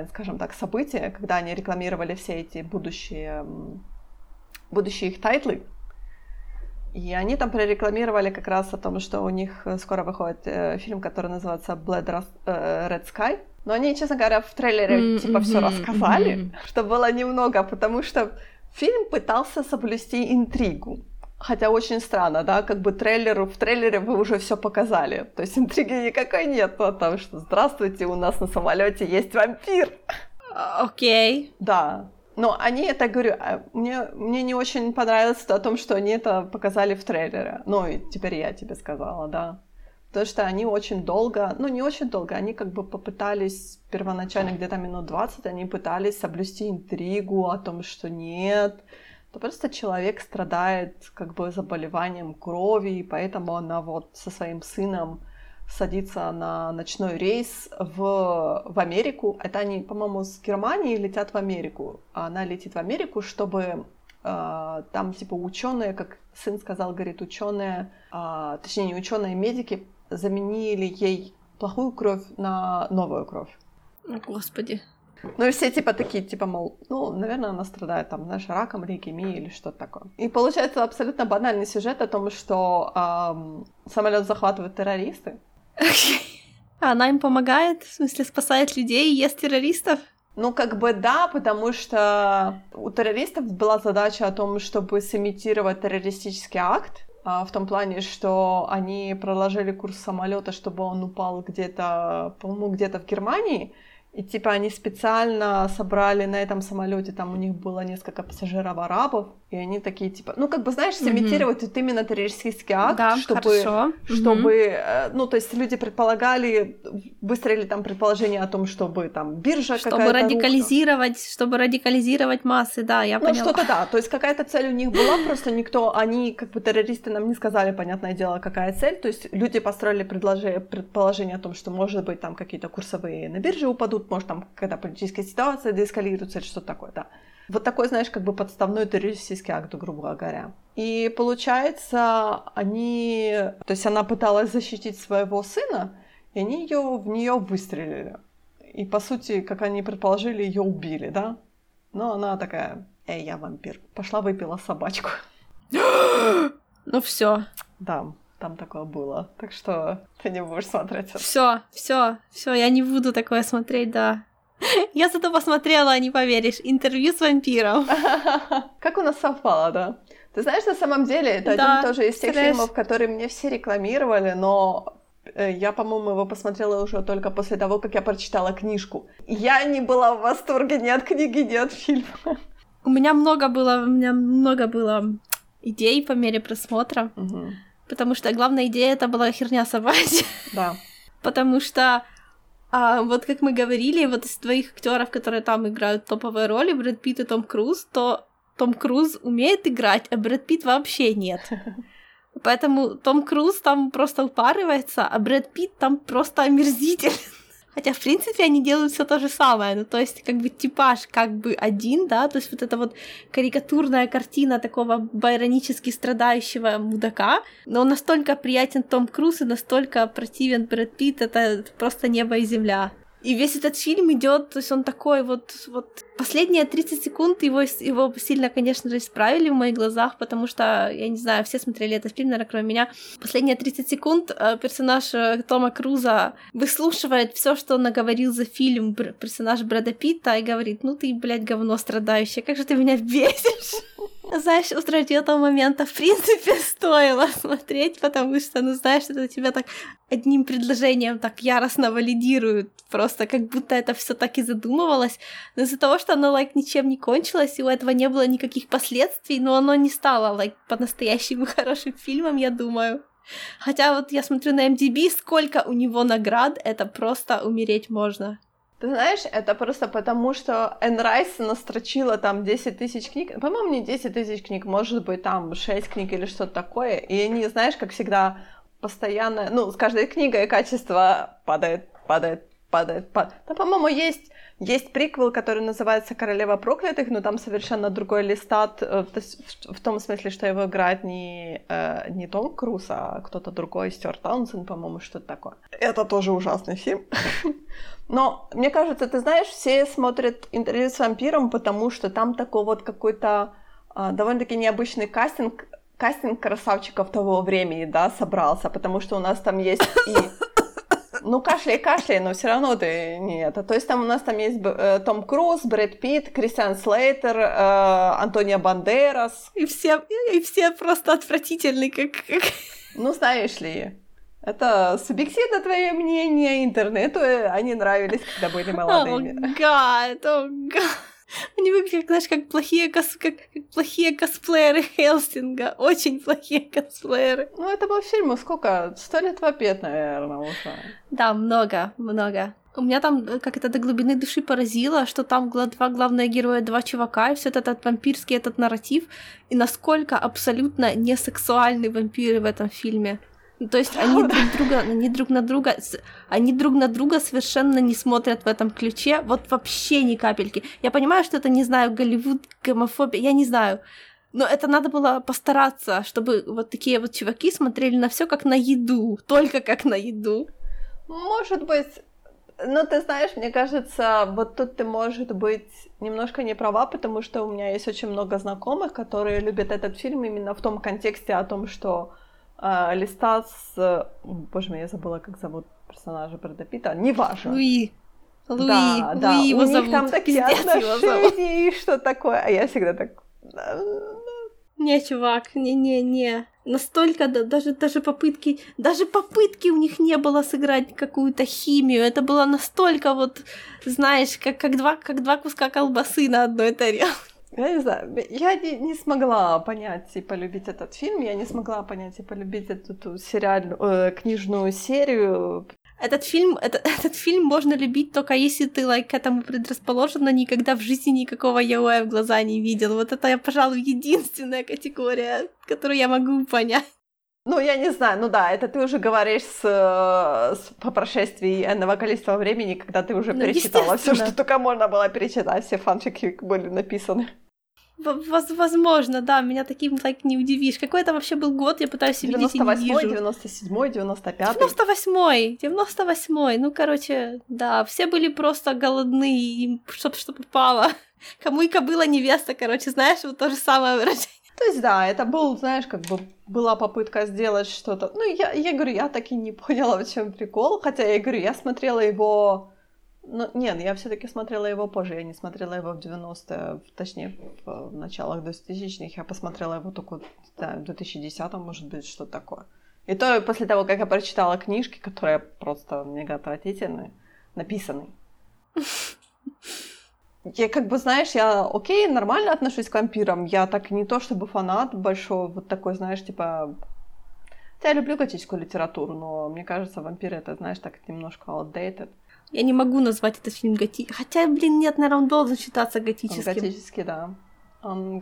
скажем так, событие, когда они рекламировали все эти будущие их тайтлы. И они там прорекламировали как раз о том, что у них скоро выходит фильм, который называется Red Sky. Но они, честно говоря, в трейлере типа всё рассказали, что было немного, потому что фильм пытался соблюсти интригу. Хотя очень странно, да, как бы в трейлере вы уже всё показали. То есть интриги никакой нет, потому что «Здравствуйте, у нас на самолёте есть вампир!» Окей. Да. Но они, я так говорю, мне не очень понравилось о том, что они это показали в трейлере. Ну, и теперь я тебе сказала, да. Потому что они очень долго, ну, не очень долго, они как бы попытались, первоначально где-то минут 20, они пытались соблюсти интригу о том, что нет. То просто человек страдает как бы заболеванием крови, и поэтому она вот со своим сыном садится на ночной рейс в Америку. Это они, по-моему, с Германии летят в Америку. Она летит в Америку, чтобы там, типа, ученые, как сын сказал, говорит, медики заменили ей плохую кровь на новую кровь. Господи. Ну и все типа такие, типа, мол, ну, наверное, она страдает там, знаешь, раком, лейкемией или что-то такое. И получается абсолютно банальный сюжет о том, что самолет захватывают террористы. Она им помогает, в смысле, спасает людей и ест террористов? Ну, как бы да, потому что у террористов была задача о том, чтобы сымитировать террористический акт, в том плане, что они проложили курс самолета, чтобы он упал где-то, по-моему, где-то в Германии, и типа они специально собрали на этом самолете, там у них было несколько пассажиров-арабов, и они такие типа, ну как бы знаешь, сымитировать вот именно террористический акт, да, чтобы ну то есть люди предполагали, выстроили там предположение о том, чтобы там биржа чтобы какая-то... Чтобы радикализировать массы, да, я поняла. Ну что-то да, то есть какая-то цель у них была, просто никто, они как бы террористы нам не сказали, понятное дело, какая цель, то есть люди построили предположение о том, что может быть там какие-то курсовые на бирже упадут, может, там какая-то политическая ситуация деэскалируется или что-то такое, да. Вот такой, знаешь, как бы подставной террористический акт, грубо говоря. И получается, то есть она пыталась защитить своего сына, и они в неё выстрелили. И, по сути, как они предположили, её убили, да? Но она такая, я вампир. Пошла выпила собачку. Ну всё. Да. Там такое было, так что ты не будешь смотреть это. Всё, я не буду такое смотреть, да. Я зато посмотрела, не поверишь, интервью с вампиром. Как у нас совпало, да? Ты знаешь, на самом деле, это один тоже из тех фильмов, которые мне все рекламировали, но я, по-моему, его посмотрела уже только после того, как я прочитала книжку. Я не была в восторге ни от книги, ни от фильма. У меня много было идей по мере просмотра. Потому что главная идея это была херня собачья. Да. Потому что, вот как мы говорили, вот из твоих актеров, которые там играют топовые роли, Брэд Питт и Том Круз, то Том Круз умеет играть, а Брэд Питт вообще нет. Поэтому Том Круз там просто упарывается, а Брэд Питт там просто омерзителен. Хотя, в принципе, они делают всё то же самое. Ну, то есть, как бы типаж как бы один, да, то есть вот эта вот карикатурная картина такого байронически страдающего мудака, но он настолько приятен Том Круз и настолько противен Брэд Питт, это просто небо и земля. И весь этот фильм идет, то есть он такой вот... Последние 30 секунд его сильно, конечно же, исправили в моих глазах, потому что, я не знаю, все смотрели этот фильм, наверное, кроме меня. Последние 30 секунд персонаж Тома Круза выслушивает все, что он наговорил за фильм персонаж Брэда Питта, и говорит: ну ты, блядь, говно страдающее, как же ты меня бесишь! Знаешь, устроить этого момента, в принципе, стоило смотреть, потому что, ну, знаешь, это тебя так одним предложением так яростно валидируют, просто как будто это все так и задумывалось, но из-за того, что оно, ничем не кончилось, и у этого не было никаких последствий, но оно не стало, по-настоящему хорошим фильмом, я думаю. Хотя вот я смотрю на IMDb, сколько у него наград, это просто умереть можно. Ты знаешь, это просто потому, что Энн Райс настрочила там 10 000 книг, по-моему, не 10 000 книг, может быть, там 6 книг или что-то такое, и они, знаешь, как всегда, постоянно, с каждой книгой качество падает. Да, по-моему, есть приквел, который называется «Королева проклятых», но там совершенно другой листат, в том смысле, что его играет не Том Круз, а кто-то другой, Стюарт Таунсенд, по-моему, что-то такое. Это тоже ужасный фильм. Но, мне кажется, ты знаешь, все смотрят «Интервью с вампиром», потому что там такой вот какой-то довольно-таки необычный кастинг красавчиков того времени, да, собрался, потому что у нас там есть и... Ну, кашляй, но все равно ты не это. То есть там у нас есть Том Круз, Брэд Питт, Кристиан Слейтер, Антонио Бандерас. И все просто отвратительные, как... Ну, знаешь ли, это субъективно твое мнение, интернету они нравились, когда были молодыми. О, гад. Они выглядят, знаешь, как плохие косплееры Хелсинга. Очень плохие косплееры. Ну, это был фильм, сколько? 100 лет в обед, наверное, уже. Да, много. У меня там как-то до глубины души поразило, что там два главных героя, два чувака, и всё этот вампирский нарратив, и насколько абсолютно несексуальны вампиры в этом фильме. То есть они друг на друга совершенно не смотрят в этом ключе, вот вообще ни капельки. Я понимаю, что это, не знаю, Голливуд, гомофобия, я не знаю, но это надо было постараться, чтобы вот такие вот чуваки смотрели на всё как на еду, только как на еду. Может быть, но ты знаешь, мне кажется, вот тут ты, может быть, немножко не права, потому что у меня есть очень много знакомых, которые любят этот фильм именно в том контексте о том, что... Листа с... Боже мой, я забыла, как зовут персонажа Брэда Питта. Неважно. Луи. Да. Луи его зовут. У них там такие отношения и что такое. А я всегда так... Не, чувак, не. Настолько даже попытки у них не было сыграть какую-то химию. Это было настолько вот, знаешь, как два куска колбасы на одной тарелке. Я не знаю, я не смогла понять и полюбить этот фильм, я не смогла понять и полюбить эту книжную серию. Этот фильм можно любить только если ты, к этому предрасположена, никогда в жизни никакого яоэ в глаза не видел. Вот это, пожалуй, единственная категория, которую я могу понять. Ну, я не знаю, ну да, это ты уже говоришь по прошествии энного количества времени, когда ты уже перечитала всё, что только можно было перечитать, все фанфики были написаны. Возможно, да, меня таким, не удивишь. Какой это вообще был год, я пытаюсь видеть и не вижу. 98-й, 97-й, 95-й. Ну, короче, да, все были просто голодны, им что попало. Кому и кобыла невеста, короче, знаешь, вот то же самое выражение. То есть, да, это был, знаешь, была попытка сделать что-то. Ну, я говорю, я так и не поняла, в чём прикол. Хотя, я говорю, я смотрела его... Ну, нет, я всё-таки смотрела его позже. Я не смотрела его в 90-е, точнее, в началах 2000-х. Я посмотрела его только в 2010-м, может быть, что-то такое. И то после того, как я прочитала книжки, которые просто мега отвратительные, написаны. Я знаешь, я окей, нормально отношусь к вампирам, я так не то чтобы фанат большой, вот такой, знаешь, я люблю готическую литературу, но мне кажется, вампиры это, знаешь, так немножко outdated. Я не могу назвать этот фильм готическим, хотя, нет, наверное, он должен считаться готическим. Он готический, да. Он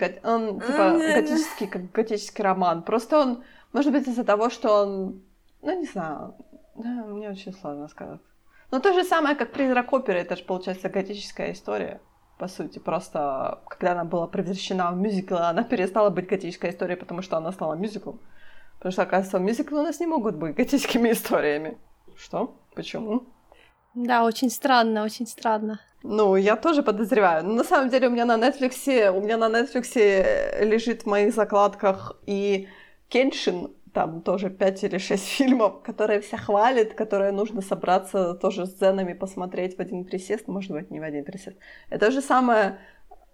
готический, как готический роман, просто он, может быть, из-за того, что он, ну, не знаю, мне очень сложно сказать. Но то же самое, как «Призрак оперы», это же, получается, готическая история. По сути, просто, когда она была превращена в мюзикл, она перестала быть готической историей, потому что она стала мюзиклом. Потому что, оказывается, мюзиклы у нас не могут быть готическими историями. Что? Почему? Да, очень странно, очень странно. Ну, я тоже подозреваю. Но на самом деле у меня на Netflix лежит в моих закладках и Кеншин, там тоже 5 или 6 фильмов, которые все хвалят, которые нужно собраться тоже с ценами посмотреть в один присест, может быть, не в один присест. Это же самое,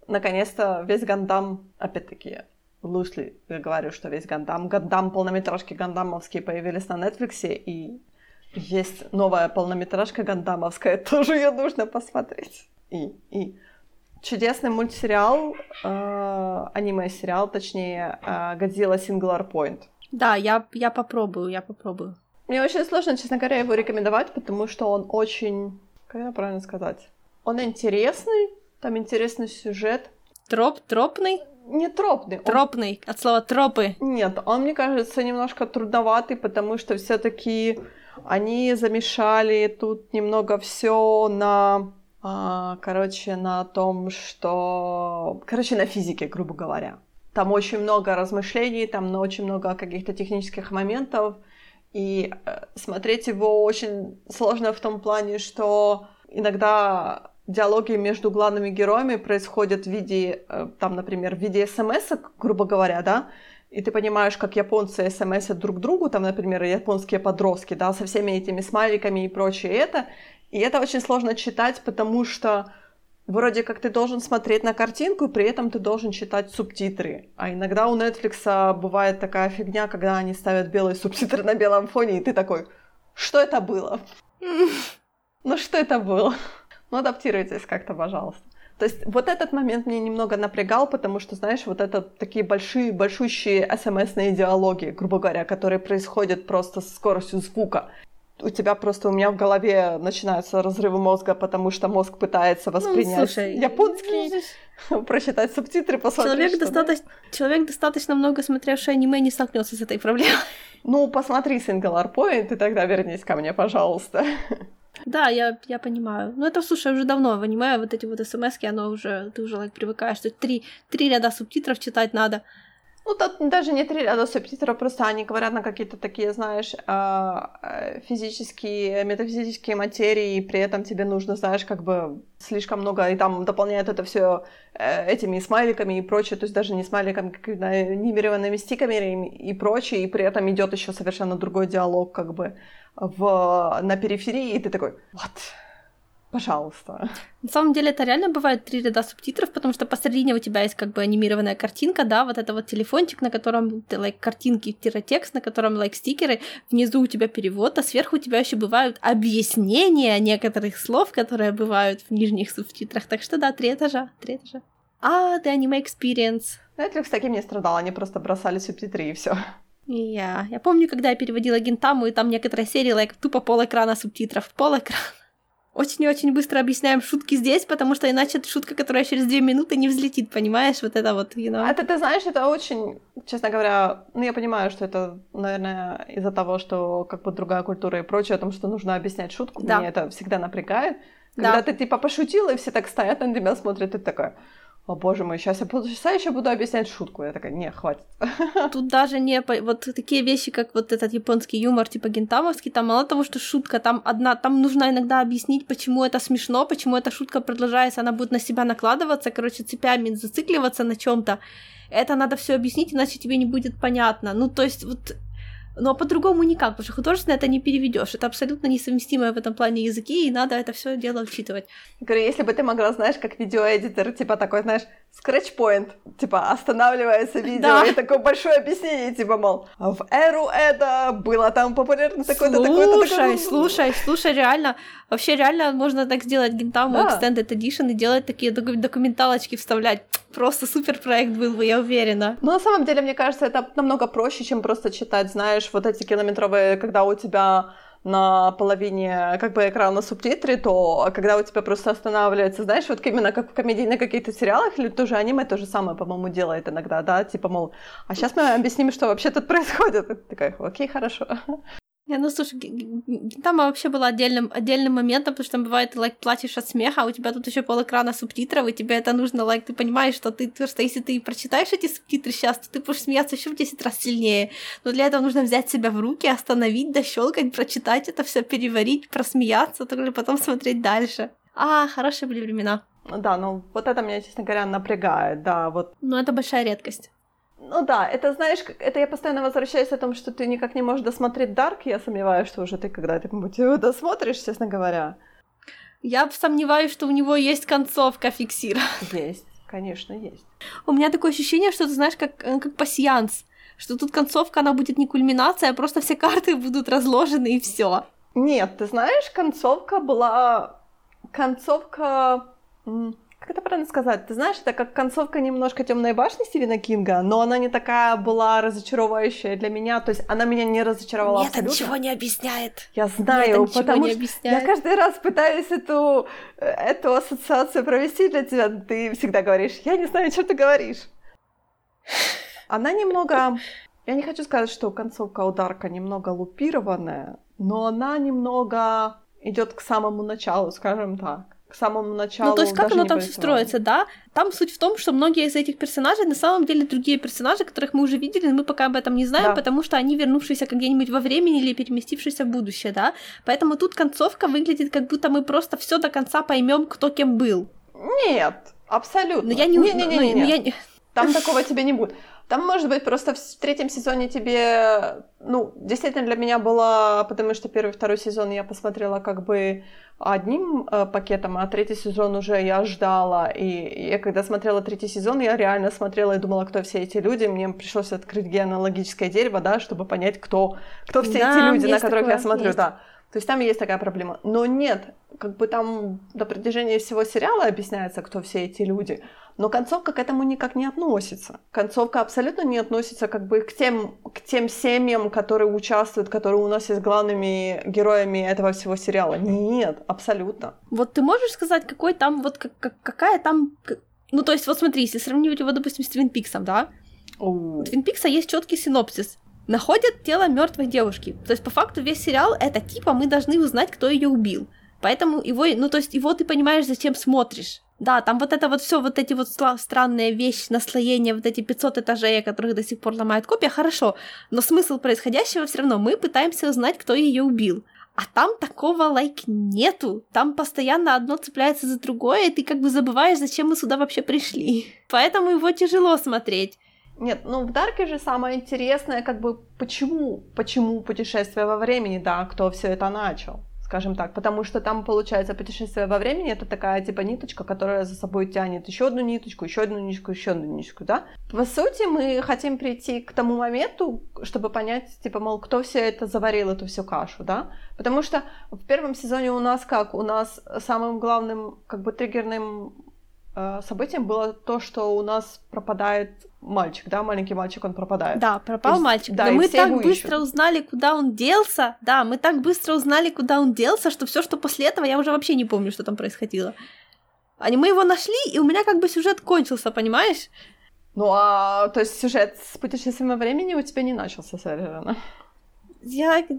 наконец-то, весь Гандам, опять-таки, лучше я говорю, что весь Гандам, полнометражки гандамовские появились на Netflix, и есть новая полнометражка гандамовская, тоже её нужно посмотреть. И чудесный мультсериал, аниме-сериал, точнее, «Годзилла Singular Point». Да, я попробую. Мне очень сложно, честно говоря, его рекомендовать, потому что он очень... Как это правильно сказать? Он интересный, там интересный сюжет. Тропный? Не тропный. Тропный, от слова тропы. Нет, он, мне кажется, немножко трудноватый, потому что всё-таки они замешали тут немного всё на... на том, что... на физике, грубо говоря. Там очень много размышлений, там очень много каких-то технических моментов, и смотреть его очень сложно в том плане, что иногда диалоги между главными героями происходят в виде, там, например, в виде смс-ок, грубо говоря, да, и ты понимаешь, как японцы смс-ят друг другу, там, например, японские подростки, да, со всеми этими смайликами и прочее это, и это очень сложно читать, потому что вроде как ты должен смотреть на картинку, при этом ты должен читать субтитры. А иногда у Нетфликса бывает такая фигня, когда они ставят белые субтитры на белом фоне, и ты такой: что это было? Ну что это было? Ну адаптируйтесь как-то, пожалуйста. То есть вот этот момент мне немного напрягал, потому что, знаешь, вот это такие большущие смс-ные диалоги, грубо говоря, которые происходят просто с скоростью звука. У меня в голове начинаются разрывы мозга, потому что мозг пытается воспринять японский, прочитать субтитры, посмотреть. Человек, достаточно много смотревший аниме, не столкнется с этой проблемой. Ну, посмотри Singular Point, и тогда вернись ко мне, пожалуйста. Да, я понимаю. Ну, это, уже давно в аниме, вот эти вот смс-ки, ты уже привыкаешь, что три ряда субтитров читать надо. Ну, тут даже не 3 ряда субтитров, просто они говорят на какие-то такие, знаешь, физические, метафизические материи, и при этом тебе нужно, знаешь, как бы слишком много, и там дополняют это всё этими смайликами и прочее, то есть даже не смайликами, как анимированными стикерами и прочее, и при этом идёт ещё совершенно другой диалог, как бы, на периферии, и ты такой: вот... Пожалуйста. На самом деле это реально бывает 3 ряда субтитров, потому что посередине у тебя есть как бы анимированная картинка, да, вот это вот телефончик, на котором картинки-текст, на котором стикеры, внизу у тебя перевод, а сверху у тебя еще бывают объяснения некоторых слов, которые бывают в нижних субтитрах. Так что да, 3 этажа. А, да, аниме experience. Netflix таким не страдал, они просто бросали субтитры и всё. Я помню, когда я переводила Гинтаму, и там некоторые серии, тупо полэкрана субтитров, полэкрана. Очень-очень быстро объясняем шутки здесь, потому что иначе это шутка, которая через 2 минуты не взлетит, понимаешь? Вот это вот, Это, ты знаешь, это очень, честно говоря, я понимаю, что это, наверное, из-за того, что как бы другая культура и прочее, о том, что нужно объяснять шутку, да. Меня это всегда напрягает. Когда ты пошутила, и все так стоят на тебя, смотрят, и ты такая: о боже мой, сейчас я полчаса ещё буду объяснять шутку. Я такая: не, хватит. Тут даже вот такие вещи, как вот этот японский юмор, типа гентамовский, там мало того, что шутка, там одна, там нужно иногда объяснить, почему это смешно, почему эта шутка продолжается, она будет на себя накладываться, цепями зацикливаться на чём-то. Это надо всё объяснить, иначе тебе не будет понятно. Но по-другому никак, потому что художественно это не переведёшь. Это абсолютно несовместимые в этом плане языки, и надо это всё дело учитывать. Я говорю, если бы ты могла, знаешь, как видеоэдитор, такой, scratch-point, останавливается видео, да. И такое большое объяснение, мол, в эру это было там популярно такое-то, такое-то, такое-то. Слушай, реально, вообще реально можно так сделать Гинтаму Extended Edition и делать такие документалочки, вставлять. Просто супер проект был бы, я уверена. Но на самом деле, мне кажется, это намного проще, чем просто читать, вот эти километровые, когда у тебя на половине экрана субтитры, то когда у тебя просто останавливается, именно как в комедийных каких-то сериалах или тоже аниме, то же самое, по-моему, делает иногда, да, а сейчас мы объясним, что вообще тут происходит. Ты такая: окей, хорошо. Ну, слушай, там вообще было отдельным моментом, потому что там бывает, ты, плачешь от смеха, а у тебя тут еще полэкрана субтитров, и тебе это нужно, ты понимаешь, что ты, если ты прочитаешь эти субтитры сейчас, то ты будешь смеяться еще в 10 раз сильнее. Но для этого нужно взять себя в руки, остановить, дощелкать, прочитать это все, переварить, просмеяться, только потом смотреть дальше. А, хорошие были времена. Да, ну, вот это меня, честно говоря, напрягает, да, вот. Ну, это большая редкость. Ну да, это, знаешь, это я постоянно возвращаюсь о том, что ты никак не можешь досмотреть Dark, я сомневаюсь, что уже ты когда-нибудь его досмотришь, честно говоря. Я сомневаюсь, что у него есть концовка фиксированная. Есть, конечно, есть. У меня такое ощущение, что, ты знаешь, как пасьянс, что тут концовка, она будет не кульминация, а просто все карты будут разложены и всё. Нет, ты знаешь, концовка была... Концовка... Как это правильно сказать? Ты знаешь, это как концовка немножко «Тёмной башни» Стивена Кинга, но она не такая была разочаровывающая для меня, то есть она меня не разочаровала абсолютно. Нет, это ничего не объясняет. Я знаю, нет, потому что я каждый раз пытаюсь эту ассоциацию провести для тебя, ты всегда говоришь, я не знаю, о чём ты говоришь. Она немного... Я не хочу сказать, что концовка ударка немного лупированная, но она немного идёт к самому началу, скажем так. К самому началу. Ну, то есть, как оно там все строится, да? Там суть в том, что многие из этих персонажей на самом деле другие персонажи, которых мы уже видели, но мы пока об этом не знаем, да. Потому что они вернувшиеся где-нибудь во времени или переместившиеся в будущее, да? Поэтому тут концовка выглядит, как будто мы просто все до конца поймем, кто кем был. Нет, абсолютно. Не-не-не. Там такого тебе не будет. Там, может быть, просто в третьем сезоне тебе... Ну, действительно, для меня было... Потому что первый, второй сезон я посмотрела как бы одним пакетом, а третий сезон уже я ждала. И я когда смотрела третий сезон, я реально смотрела и думала, кто все эти люди. Мне пришлось открыть генеалогическое дерево, да, чтобы понять, кто все эти люди, на которых я смотрю. Есть. Да. То есть там есть такая проблема. Но нет, как бы там на протяжении всего сериала объясняется, кто все эти люди. Но концовка к этому никак не относится. Концовка абсолютно не относится как бы к тем семьям, которые участвуют, которые у нас есть главными героями этого всего сериала. Нет, абсолютно. Вот ты можешь сказать, какой там, вот какая там... Ну, то есть, вот смотри, если сравнивать его, допустим, с Твин Пиксом, да? У Твин Пикса есть чёткий синопсис. Находят тело мёртвой девушки. То есть, по факту, весь сериал — это типа мы должны узнать, кто её убил. Поэтому его... Ну, то есть, его ты понимаешь, зачем смотришь. Да, там вот это вот всё, вот эти вот странные вещи, наслоения, вот эти 500 этажей, которых до сих пор ломают копия, хорошо, но смысл происходящего всё равно, мы пытаемся узнать, кто её убил. А там такого, нету. Там постоянно одно цепляется за другое, и ты как бы забываешь, зачем мы сюда вообще пришли. Поэтому его тяжело смотреть. Нет, ну в Дарке же самое интересное, как бы, почему путешествие во времени, да, кто всё это начал. Скажем так, потому что там, получается, путешествие во времени — это такая, типа, ниточка, которая за собой тянет ещё одну ниточку, ещё одну ниточку, ещё одну ниточку, да? По сути, мы хотим прийти к тому моменту, чтобы понять, типа, мол, кто всё это заварил, эту всю кашу, да? Потому что в первом сезоне у нас как? У нас самым главным, как бы, триггерным событием было то, что у нас пропадает мальчик, да, маленький мальчик, он пропадает. Да, пропал мальчик, да, но мы так быстро узнали, куда он делся, что всё, что после этого, я уже вообще не помню, что там происходило. Мы его нашли, и у меня как бы сюжет кончился, понимаешь? Ну, а то есть сюжет с путешествием во времени у тебя не начался совершенно?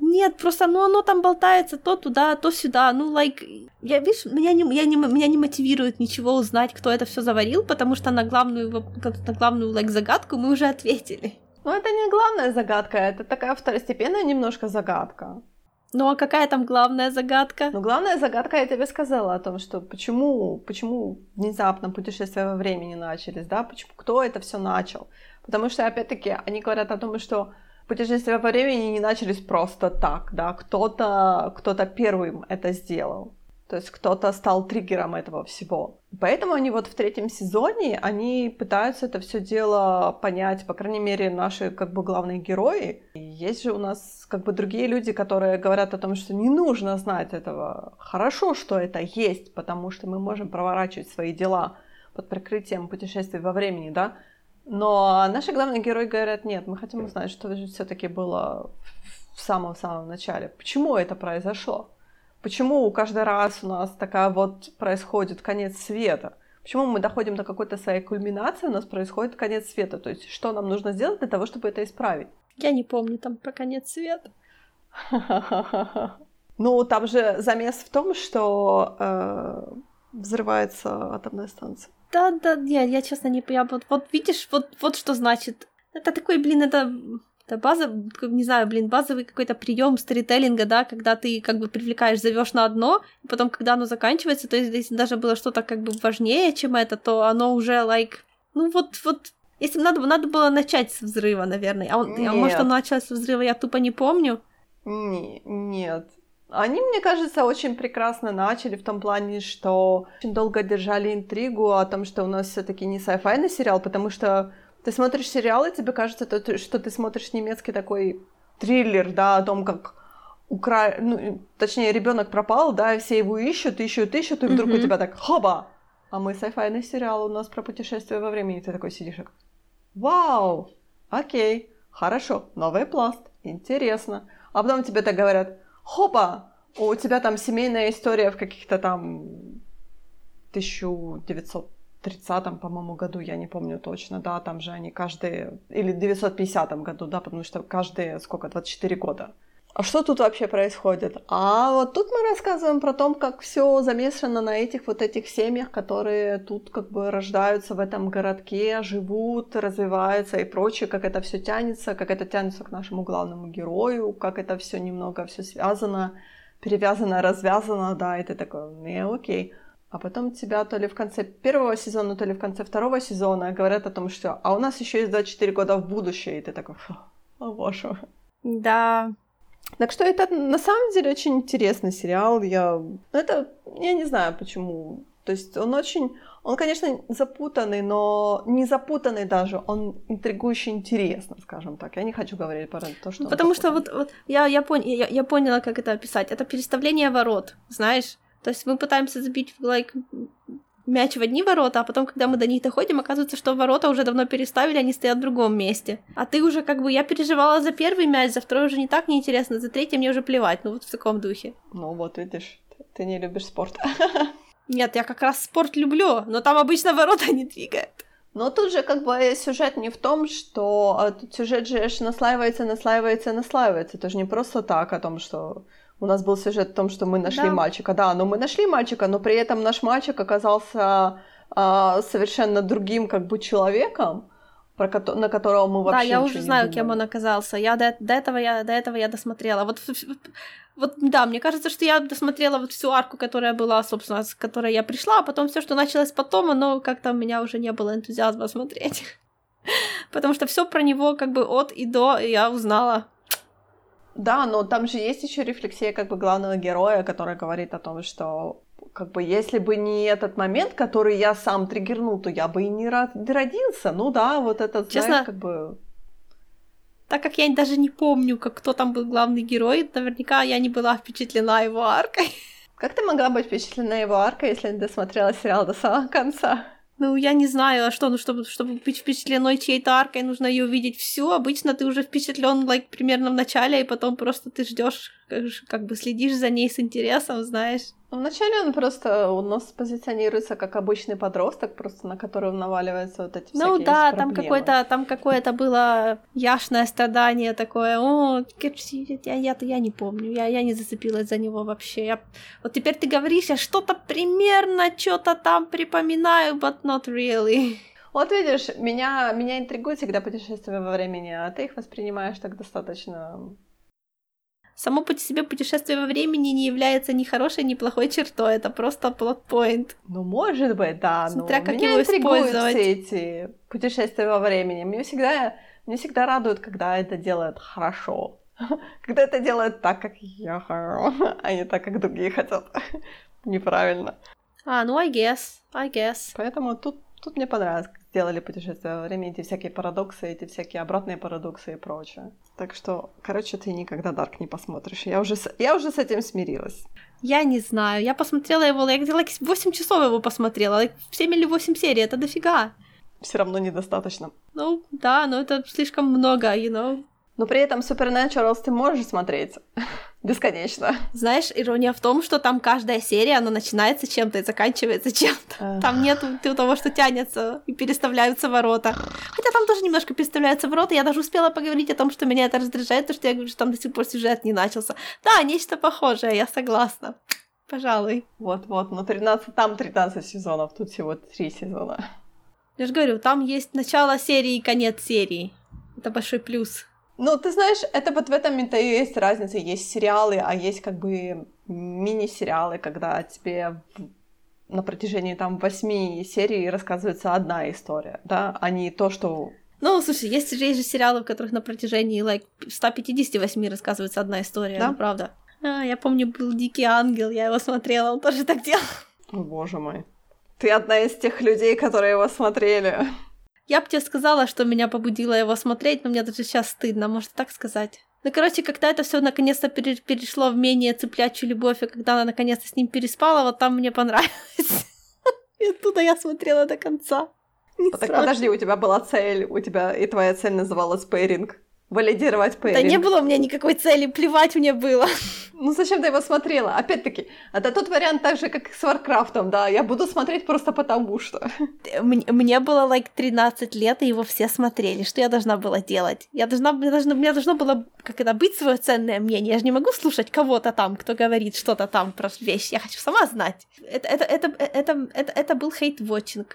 Нет, просто, оно там болтается то туда, то сюда, я, видишь, меня не мотивирует ничего узнать, кто это всё заварил, потому что на главную загадку мы уже ответили. Ну, это не главная загадка, это такая второстепенная немножко загадка. Ну, а какая там главная загадка? Ну, главная загадка, я тебе сказала о том, что почему внезапно путешествия во времени начались, да, кто это всё начал, потому что, опять-таки, они говорят о том, что путешествия во времени не начались просто так, да, кто-то первым это сделал, то есть кто-то стал триггером этого всего. Поэтому они вот в третьем сезоне, они пытаются это всё дело понять, по крайней мере, наши как бы главные герои. И есть же у нас как бы другие люди, которые говорят о том, что не нужно знать этого, хорошо, что это есть, потому что мы можем проворачивать свои дела под прикрытием путешествий во времени, да. Но наши главные герои говорят, нет, мы хотим узнать, что же всё-таки было в самом-самом начале. Почему это произошло? Почему каждый раз у нас такая вот происходит конец света? Почему мы доходим до какой-то своей кульминации, у нас происходит конец света? То есть что нам нужно сделать для того, чтобы это исправить? Я не помню там про конец света. Ну, там же замес в том, что взрывается атомная станция. Да, нет, я честно не понимаю. Вот видишь, вот что значит. Это такой, блин, это база, не знаю, блин, базовый какой-то приём сторителлинга, да, когда ты как бы привлекаешь, зовёшь на одно, и потом, когда оно заканчивается, то есть если даже было что-то как бы важнее, чем это, то оно уже, ну вот, если бы надо было начать с взрыва, наверное. А может, оно началось с взрыва, я тупо не помню. Нет. Они, мне кажется, очень прекрасно начали в том плане, что очень долго держали интригу о том, что у нас всё-таки не sci-fi сериал, потому что ты смотришь сериал, и тебе кажется, что ты смотришь немецкий такой триллер, да, о том, как точнее, ребёнок пропал, да, и все его ищут, и вдруг у тебя так хоба! А мы sci-fi сериал, у нас про путешествие во времени, ты такой сидишь, как вау, окей, хорошо, новый пласт, интересно. А потом тебе так говорят: хопа, у тебя там семейная история в каких-то там 1930, по-моему, году, я не помню точно, да, там же они каждые, или 950 году, да, потому что каждые, 24 года. А что тут вообще происходит? А вот тут мы рассказываем про то, как всё замешано на этих вот этих семьях, которые тут как бы рождаются в этом городке, живут, развиваются и прочее, как это всё тянется, как это тянется к нашему главному герою, как это всё немного всё связано, перевязано, развязано, да, и ты такой, окей. А потом тебя то ли в конце первого сезона, то ли в конце второго сезона говорят о том, что а у нас ещё есть 24 года в будущее, и ты такой, о боже. Да. Так что это на самом деле очень интересный сериал. Я не знаю почему. То есть он, конечно, запутанный, но не запутанный даже, он интригующе интересный, скажем так. Я не хочу говорить про то, что. Потому что вот я поняла, как это описать. Это переставление ворот, знаешь? То есть мы пытаемся забить мяч в одни ворота, а потом, когда мы до них доходим, оказывается, что ворота уже давно переставили, они стоят в другом месте. А ты уже как бы, я переживала за первый мяч, за второй уже не так неинтересно, за третий мне уже плевать, ну вот в таком духе. Ну вот, видишь, ты не любишь спорт. Нет, я как раз спорт люблю, но там обычно ворота не двигают. Но тут же как бы сюжет не в том, что тут сюжет же наслаивается. Это же не просто так о том, что... У нас был сюжет о том, что мы нашли мальчика. Да, но мы нашли мальчика, но при этом наш мальчик оказался совершенно другим как бы человеком, на которого мы вообще не думали. Да, я уже знаю, кем он оказался. Я до этого досмотрела. Вот, да, мне кажется, что я досмотрела вот всю арку, которая была, собственно, с которой я пришла, а потом всё, что началось потом, оно как-то у меня уже не было энтузиазма смотреть. Потому что всё про него как бы от и до я узнала. Да, но там же есть ещё рефлексия как бы главного героя, который говорит о том, что как бы если бы не этот момент, который я сам триггернул, то я бы и не родился. Ну да, вот это, честно, знаешь, как бы... Так как я даже не помню, кто там был главный герой, наверняка я не была впечатлена его аркой. Как ты могла быть впечатлена его аркой, если не досмотрела сериал до самого конца? Ну, я не знаю, а что, ну, чтобы быть впечатленной чьей-то аркой, нужно её увидеть всю. Обычно ты уже впечатлён, примерно в начале, и потом просто ты ждёшь, как бы следишь за ней с интересом, знаешь. Вначале он просто у нас позиционируется как обычный подросток, просто на которого наваливаются вот эти всякие проблемы. Ну да, там какое-то было яшное страдание такое. О, я не помню, я не зацепилась за него вообще. Вот теперь ты говоришь, я что-то примерно, что-то там припоминаю, but not really. Вот видишь, меня интригует всегда путешествие во времени, а ты их воспринимаешь так достаточно... Само по себе путешествие во времени не является ни хорошей, ни плохой чертой, это просто плотпоинт. Ну, может быть, да, смотря как его использовать. Меня интригуют все эти путешествия во времени. Меня всегда радует, когда это делают хорошо. Когда это делают так, как я хочу, а не так, как другие хотят. Неправильно. I guess. Поэтому тут мне понравилось, как сделали путешествие во времени, эти всякие парадоксы, эти всякие обратные парадоксы и прочее. Так что, ты никогда Dark не посмотришь. Я уже с этим смирилась. Я не знаю. Я посмотрела его, я где-то 8 часов его посмотрела. 7 или 8 серий, это дофига. Всё равно недостаточно. Ну, да, но это слишком много, you know. Но при этом Supernatural ты можешь смотреть бесконечно. Знаешь, ирония в том, что там каждая серия, она начинается чем-то и заканчивается чем-то. Там нет того, что тянется и переставляются ворота. Хотя там тоже немножко переставляются ворота. Я даже успела поговорить о том, что меня это раздражает, потому что я говорю, что там до сих пор сюжет не начался. Да, нечто похожее, я согласна. Пожалуй. Вот-вот, но 13, там 13 сезонов, тут всего 3 сезона. Я же говорю, там есть начало серии и конец серии. Это большой плюс. Ну, ты знаешь, это вот в этом и есть разница. Есть сериалы, а есть как бы мини-сериалы, когда тебе на протяжении там 8 серий рассказывается одна история, да, а не то, что... Ну, слушай, есть же сериалы, в которых на протяжении 158 рассказывается одна история, да, ну, правда. Я помню, был «Дикий ангел», я его смотрела, он тоже так делал. О, боже мой. Ты одна из тех людей, которые его смотрели. Я бы тебе сказала, что меня побудило его смотреть, но мне даже сейчас стыдно, можно так сказать. Ну, короче, когда это все наконец-то перешло в менее цеплячую любовь, и когда она наконец-то с ним переспала, вот там мне понравилось. И оттуда я смотрела до конца. Так подожди, у тебя была цель, у тебя и твоя цель называлась пэринг. Валидировать пэринг. Да не было у меня никакой цели, плевать мне было. Ну зачем ты его смотрела? Опять-таки, это тот вариант так же, как с Warcraft'ом, да, я буду смотреть просто потому что. Мне было 13 лет, и его все смотрели, что я должна была делать? Мне должно было, как это, быть свое ценное мнение, я же не могу слушать кого-то там, кто говорит что-то там про вещь, я хочу сама знать. Это был хейт-вотчинг.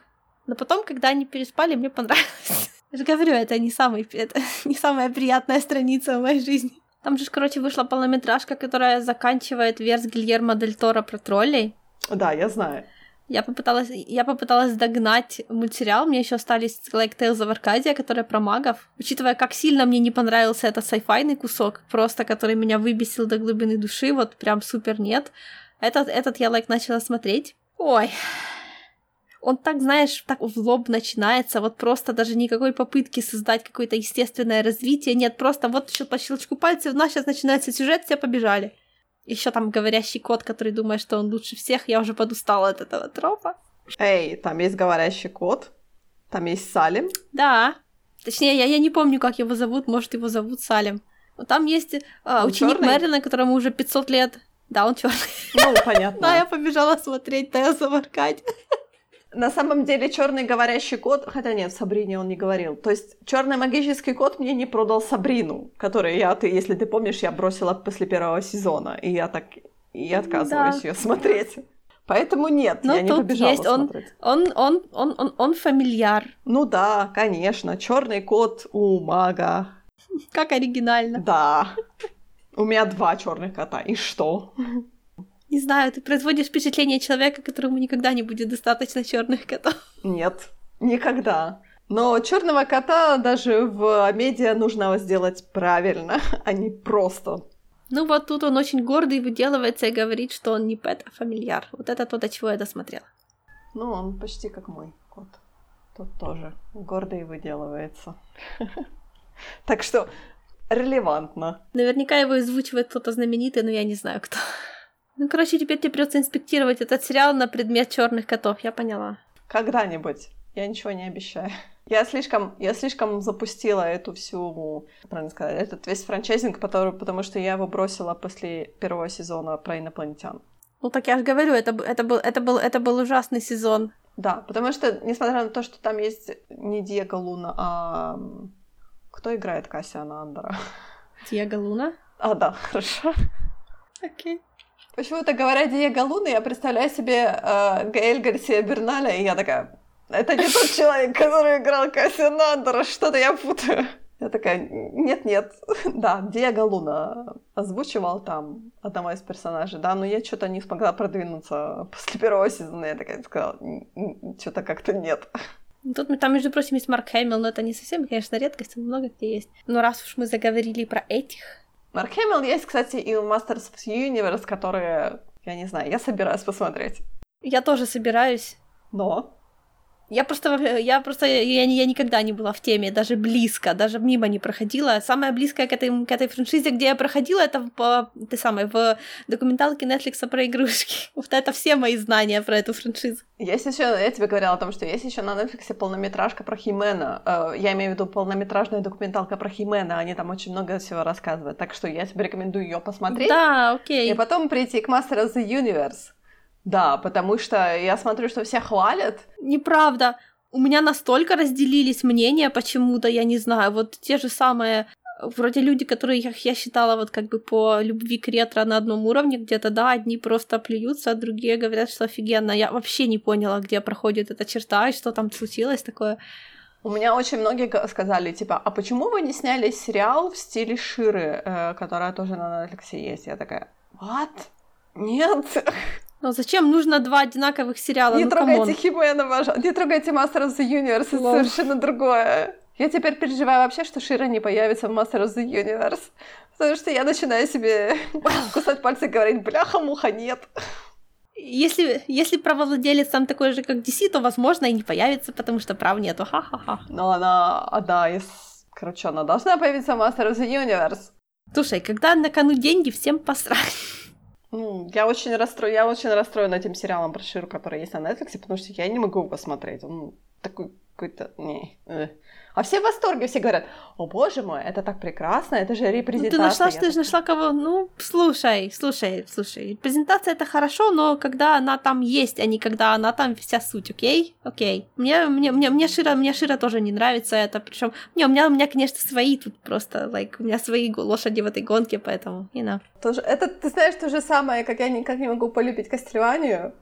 Но потом, когда они переспали, мне понравилось. Я же говорю, это не самая приятная страница в моей жизни. Там же, короче, вышла полнометражка, которая заканчивает верс Гильермо дель Торо про троллей. Да, я знаю. Я попыталась догнать мультсериал, мне еще остались Tales of Arcadia, которые про магов. Учитывая, как сильно мне не понравился этот сайфайный кусок, просто который меня выбесил до глубины души, вот прям супер нет. Этот я начала смотреть. Ой... Он так, знаешь, так в лоб начинается, вот просто даже никакой попытки создать какое-то естественное развитие, нет, просто вот еще по щелчку пальцев, у нас сейчас начинается сюжет, все побежали. Еще там говорящий кот, который думает, что он лучше всех, я уже подустала от этого тропа. Эй, там есть говорящий кот, там есть Салим. Да, точнее, я не помню, как его зовут, может, его зовут Салим. Но там есть ученик чёрный? Мерлина, которому уже 500 лет. Да, он черный. Ну, понятно. Да, я побежала смотреть Tales of Arcadia. На самом деле, чёрный говорящий кот... Хотя нет, в Сабрине он не говорил. То есть, чёрный магический кот мне не продал Сабрину, которую если ты помнишь, я бросила после первого сезона. И я так и отказываюсь её смотреть. Поэтому нет, но я не побежала есть. Смотреть. Он фамильяр. Ну да, конечно. Чёрный кот у мага. Как оригинально. Да. У меня 2 чёрных кота. И что? Не знаю, ты производишь впечатление человека, которому никогда не будет достаточно чёрных котов. Нет, никогда. Но чёрного кота даже в медиа нужно сделать правильно, а не просто. Ну вот тут он очень гордый выделывается и говорит, что он не пэт, а фамильяр. Вот это то, до чего я досмотрела. Ну, он почти как мой кот. Тот тоже гордый выделывается. Так что релевантно. Наверняка его озвучивает кто-то знаменитый, но я не знаю, кто. Ну, короче, теперь тебе придётся инспектировать этот сериал на предмет чёрных котов, я поняла. Когда-нибудь. Я ничего не обещаю. Я слишком запустила эту всю, правильно сказать, этот весь франчайзинг, потому что я его бросила после первого сезона про инопланетян. Ну, так я же говорю, это был ужасный сезон. Да, потому что, несмотря на то, что там есть не Диего Луна, а... Кто играет Кассиана Андера? Диего Луна? А, да, хорошо. Окей. Почему-то, говоря Диего Луна, я представляю себе Гаэль Гарсия Берналя, и я такая, это не тот человек, который играл Кассиана Андера, что-то я путаю. Я такая, нет-нет, да, Диего Луна озвучивал там одного из персонажей, да, но я что-то не смогла продвинуться после первого сезона, я такая сказала, что-то как-то нет. Тут там, между прочим, есть Марк Хэмилл, но это не совсем, конечно, редкость, он много где есть. Но раз уж мы заговорили про этих... Марк Хэмилл есть, кстати, и у Masters of the Universe, которые, я не знаю, я собираюсь посмотреть. Я тоже собираюсь. Но? Я никогда не была в теме, даже близко, даже мимо не проходила. Самое близкое к этой франшизе, где я проходила, это в документалке Netflix про игрушки. Вот это все мои знания про эту франшизу. Я тебе говорила о том, что есть еще на Netflix полнометражка про Хи-Мэна. Я имею в виду полнометражная документалка про Хи-Мэна, они там очень много всего рассказывают. Так что я тебе рекомендую ее посмотреть. Да, окей. И потом прийти к Master of the Universe. Да, потому что я смотрю, что все хвалят. Неправда. У меня настолько разделились мнения почему-то, я не знаю. Вот те же самые, вроде люди, которых я считала вот как бы по любви к ретро на одном уровне где-то, да, одни просто плюются, а другие говорят, что офигенно. Я вообще не поняла, где проходит эта черта и что там случилось такое. У меня очень многие сказали, типа, а почему вы не сняли сериал в стиле Ширы, которая тоже на Netflix есть? Я такая, what? Нет. Ну зачем нужно два одинаковых сериала? Не трогайте Хи-Мэна, пожалуйста. Не трогайте Master of the Universe, это совершенно другое. Я теперь переживаю вообще, что Шира не появится в Master of the Universe. Потому что я начинаю себе кусать пальцы и говорить, бляха-муха, нет. Если правовладелец там такой же, как DC, то, возможно, и не появится, потому что прав нету. Ха-ха-ха. Но она она должна появиться в Master of the Universe. Слушай, когда на кону деньги, всем посрать. Я очень расстроена этим сериалом про Ширу, который есть на Netflix, потому что я не могу его смотреть. Он такой какой-то... А все в восторге, все говорят, о боже мой, это так прекрасно, это же репрезентация. Ты же нашла кого... Слушай, репрезентация это хорошо, но когда она там есть, а не когда она там вся суть, окей? Окей. Мне Шира тоже не нравится это, причём... У меня, конечно, свои тут просто, у меня свои лошади в этой гонке, поэтому, Это, ты знаешь, то же самое, как я никак не могу полюбить Кастлеванию.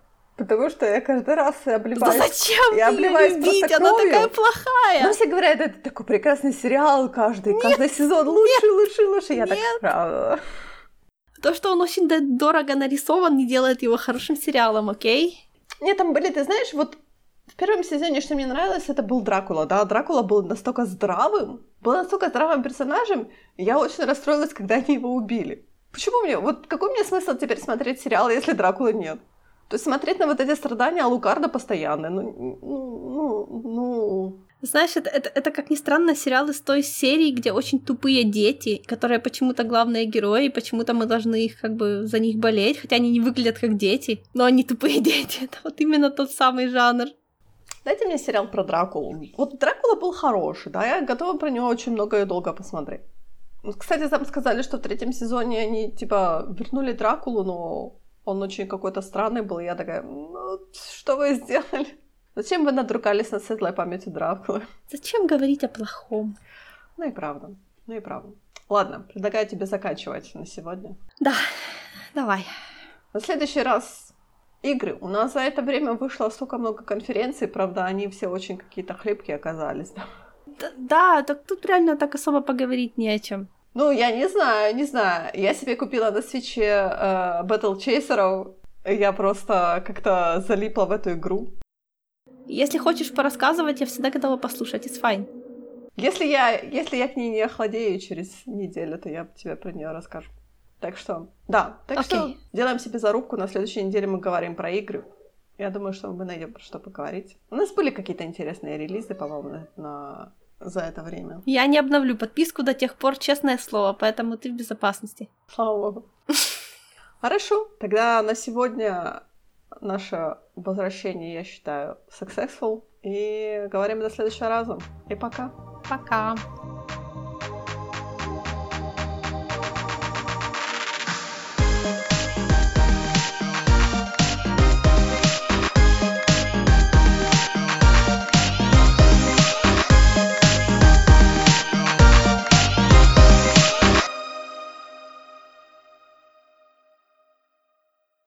Потому что я каждый раз обливаюсь... Да зачем я обливаюсь любить? Просто она кровью. Такая плохая. Ну, все говорят, это такой прекрасный сериал, каждый сезон лучше. Я так правда. То, что он очень дорого нарисован, не делает его хорошим сериалом, окей? Нет, там были, ты знаешь, вот в первом сезоне, что мне нравилось, это был Дракула, да? Дракула был настолько здравым персонажем, и я очень расстроилась, когда они его убили. Какой мне смысл теперь смотреть сериал, если Дракулы нет? То есть смотреть на вот эти страдания Алукарда постоянно, Знаешь, это, как ни странно, сериал из той серии, где очень тупые дети, которые почему-то главные герои, и почему-то мы должны их за них болеть, хотя они не выглядят как дети, но они тупые дети. Это вот именно тот самый жанр. Дайте мне сериал про Дракулу. Вот Дракула был хороший, да, я готова про него очень много и долго посмотреть. Кстати, там сказали, что в третьем сезоне они, вернули Дракулу, но... Он очень какой-то странный был, и я такая, что вы сделали? Зачем вы надругались над светлой памятью Дракулы? Зачем говорить о плохом? Ну и правда. Ладно, предлагаю тебе заканчивать на сегодня. Да, давай. На следующий раз игры. У нас за это время вышло столько много конференций, правда, они все очень какие-то хлипкие оказались. Да, так тут реально так особо поговорить не о чем. Ну, я не знаю. Я себе купила на Switch'е Battle Chaser'ов. Я просто как-то залипла в эту игру. Если хочешь порассказывать, я всегда готова послушать, it's fine. Если я к ней не охладею через неделю, то я тебе про неё расскажу. Так что, да. Так что делаем себе зарубку. На следующей неделе мы говорим про игры. Я думаю, что мы найдём про что поговорить. У нас были какие-то интересные релизы, по-моему, за это время. Я не обновлю подписку до тех пор, честное слово, поэтому ты в безопасности. Слава богу. Хорошо, тогда на сегодня наше возвращение, я считаю, successful. И говорим до следующего раза. И пока. Пока.